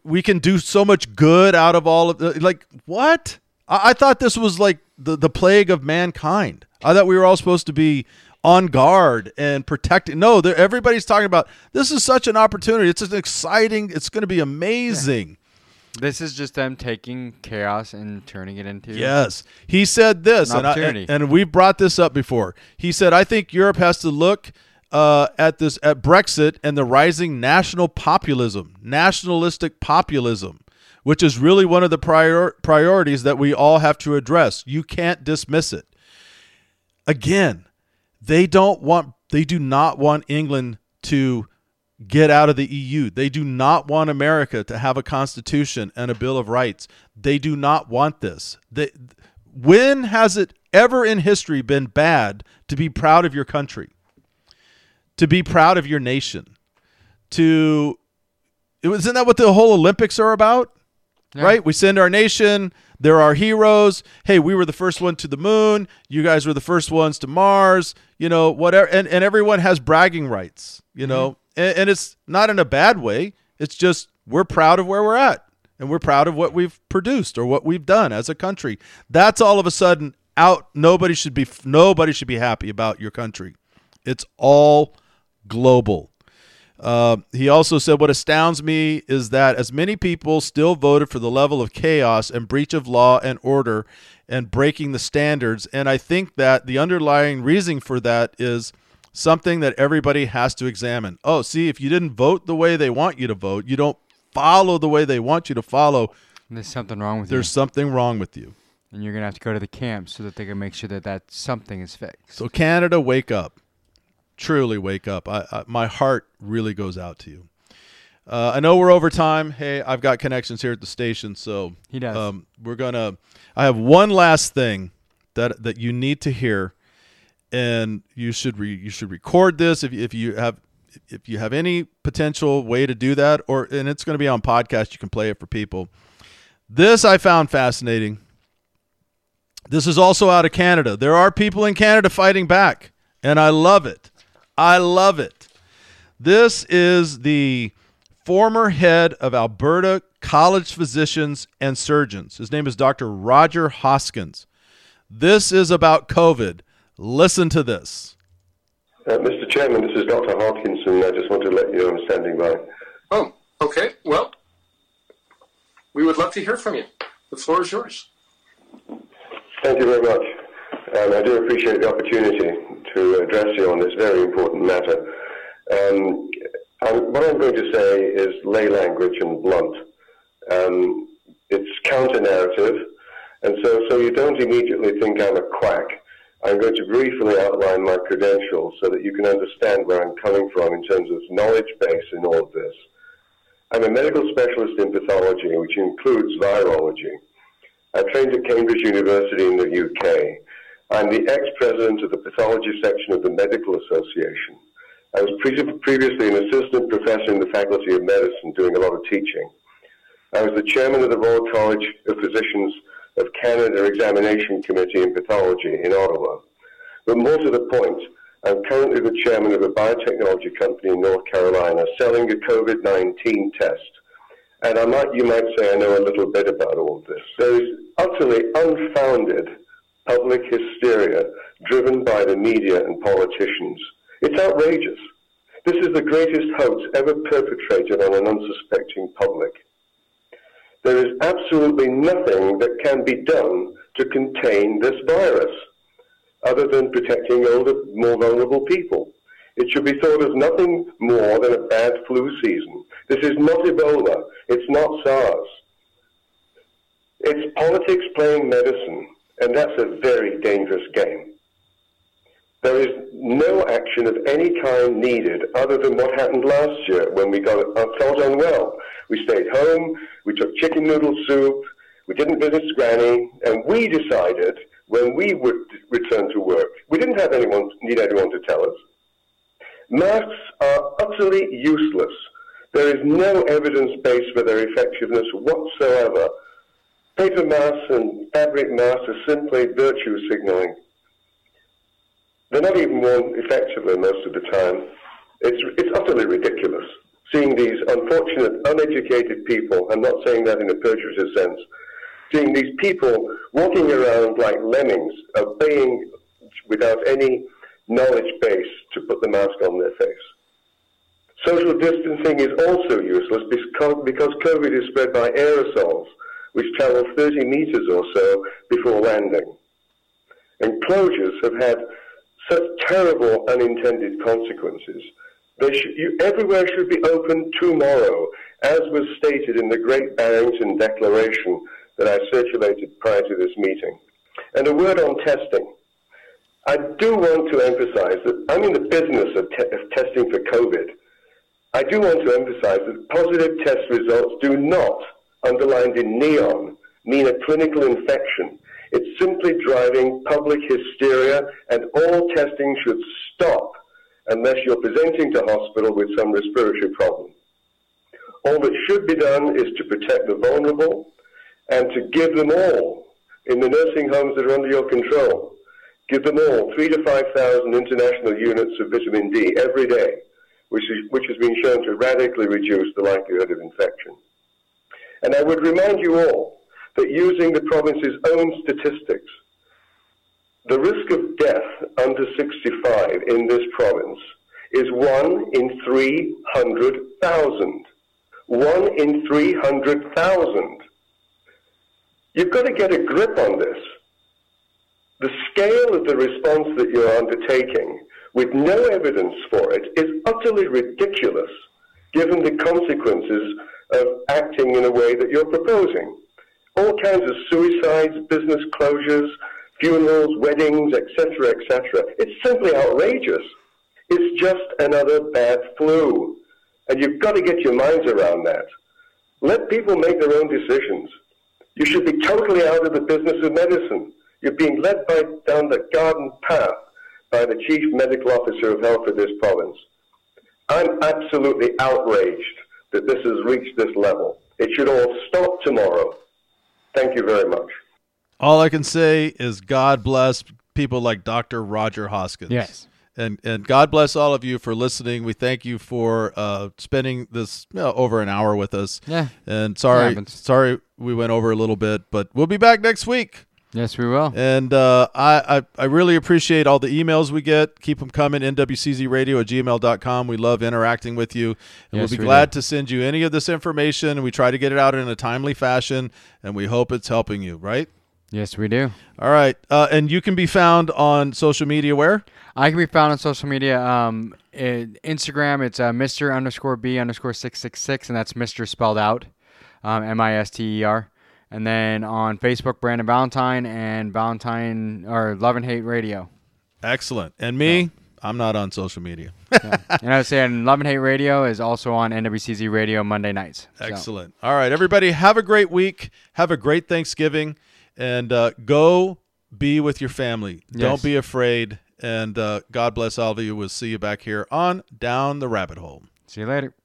We can do so much good out of all of the, like, what? I thought this was like the plague of mankind. I thought we were all supposed to be on guard and protecting. No, everybody's talking about this is such an opportunity. It's an exciting. It's going to be amazing. Yeah. This is just them taking chaos and turning it into. Yes. He said this, and we brought this up before. He said, "I think Europe has to look at Brexit and the rising nationalistic populism, which is really one of the priorities that we all have to address. You can't dismiss it." Again, they do not want England to get out of the EU. They do not want America to have a constitution and a Bill of Rights. They do not want this. When has it ever in history been bad to be proud of your country, to be proud of your nation, to Isn't that what the whole Olympics are about? Yeah. Right? We send our nation. They're our heroes. Hey, we were the first one to the moon. You guys were the first ones to Mars. You know, whatever. And everyone has bragging rights, you know. And it's not in a bad way. It's just we're proud of where we're at. And we're proud of what we've produced or what we've done as a country. That's all of a sudden out. Nobody should be happy about your country. It's all global. He also said, what astounds me is that as many people still voted for the level of chaos and breach of law and order and breaking the standards. And I think that the underlying reason for that is something that everybody has to examine. Oh, see, if you didn't vote the way they want you to vote, you don't follow the way they want you to follow. And there's something wrong with you. There's something wrong with you. And you're going to have to go to the camp so that they can make sure that something is fixed. So Canada, wake up. Truly wake up. I my heart really goes out to you. I know we're over time. Hey, I've got connections here at the station, so he does. I have one last thing that you need to hear, and you should record this if you have any potential way to do that, and it's going to be on podcast. You can play it for people. This I found fascinating. This is also out of Canada. There are people in Canada fighting back, and I love it. I love it. This is the former head of Alberta College Physicians and Surgeons. His name is Dr. Roger Hoskins. This is about COVID. Listen to this. Mr. Chairman, this is Dr. Hawkinson. I just want to let you know I'm standing by. Oh, okay. Well, we would love to hear from you. The floor is yours. Thank you very much. And I do appreciate the opportunity to address you on this very important matter. What I'm going to say is lay language and blunt. It's counter-narrative, and so you don't immediately think I'm a quack. I'm going to briefly outline my credentials so that you can understand where I'm coming from in terms of knowledge base in all of this. I'm a medical specialist in pathology, which includes virology. I trained at Cambridge University in the UK. I'm the ex-president of the pathology section of the Medical Association. I was previously an assistant professor in the Faculty of Medicine doing a lot of teaching. I was the chairman of the Royal College of Physicians of Canada Examination Committee in Pathology in Ottawa. But more to the point, I'm currently the chairman of a biotechnology company in North Carolina selling a COVID-19 test. And you might say I know a little bit about all of this. There is utterly unfounded public hysteria driven by the media and politicians. It's outrageous. This is the greatest hoax ever perpetrated on an unsuspecting public. There is absolutely nothing that can be done to contain this virus other than protecting older, more vulnerable people. It should be thought of nothing more than a bad flu season. This is not Ebola. It's not SARS. It's politics playing medicine. And that's a very dangerous game. There is no action of any kind needed other than what happened last year when we felt unwell. We stayed home, we took chicken noodle soup, we didn't visit Granny, and we decided when we would return to work. We didn't have anyone to tell us. Masks are utterly useless. There is no evidence base for their effectiveness whatsoever. Paper masks and fabric masks are simply virtue signaling. They're not even worn effectively most of the time. It's utterly ridiculous seeing these unfortunate, uneducated people, I'm not saying that in a pejorative sense, seeing these people walking around like lemmings, obeying without any knowledge base to put the mask on their face. Social distancing is also useless because COVID is spread by aerosols, which travel 30 meters or so before landing. And closures have had such terrible unintended consequences. Everywhere should be open tomorrow, as was stated in the Great Barrington Declaration that I circulated prior to this meeting. And a word on testing. I do want to emphasize that I'm in the business of testing for COVID. I do want to emphasize that positive test results do not, underlined in neon, mean a clinical infection. It's simply driving public hysteria, and all testing should stop unless you're presenting to hospital with some respiratory problem. All that should be done is to protect the vulnerable and to give them all, in the nursing homes that are under your control, give them all 3,000 to 5,000 international units of vitamin D every day, which has been shown to radically reduce the likelihood of infection. And I would remind you all that using the province's own statistics, the risk of death under 65 in this province is 1 in 300,000. 1 in 300,000. You've got to get a grip on this. The scale of the response that you're undertaking with no evidence for it is utterly ridiculous given the consequences of acting in a way that you're proposing. All kinds of suicides, business closures, funerals, weddings, etc., etc. It's simply outrageous. It's just another bad flu. And you've got to get your minds around that. Let people make their own decisions. You should be totally out of the business of medicine. You're being led down the garden path by the Chief Medical Officer of Health of this province. I'm absolutely outraged that this has reached this level. It should all stop tomorrow. Thank you very much. All I can say is God bless people like Dr. Roger Hoskins. Yes. And God bless all of you for listening. We thank you for spending this over an hour with us. Yeah. And sorry we went over a little bit, but we'll be back next week. Yes, we will. And I really appreciate all the emails we get. Keep them coming, nwczradio@gmail.com. We love interacting with you, and we'll be glad to send you any of this information. We try to get it out in a timely fashion, and we hope it's helping you, right? Yes, we do. All right. And you can be found on social media where? I can be found on social media. Instagram, it's Mr_B_666, and that's Mr. spelled out, M-I-S-T-E-R. And then on Facebook, Brandon Valentine and Valentine or Love and Hate Radio. Excellent. And me, I'm not on social media. Yeah. And I would say Love and Hate Radio is also on NWCZ Radio Monday nights. Excellent. So. All right, everybody, have a great week. Have a great Thanksgiving. And go be with your family. Yes. Don't be afraid. And God bless all of you. We'll see you back here on Down the Rabbit Hole. See you later.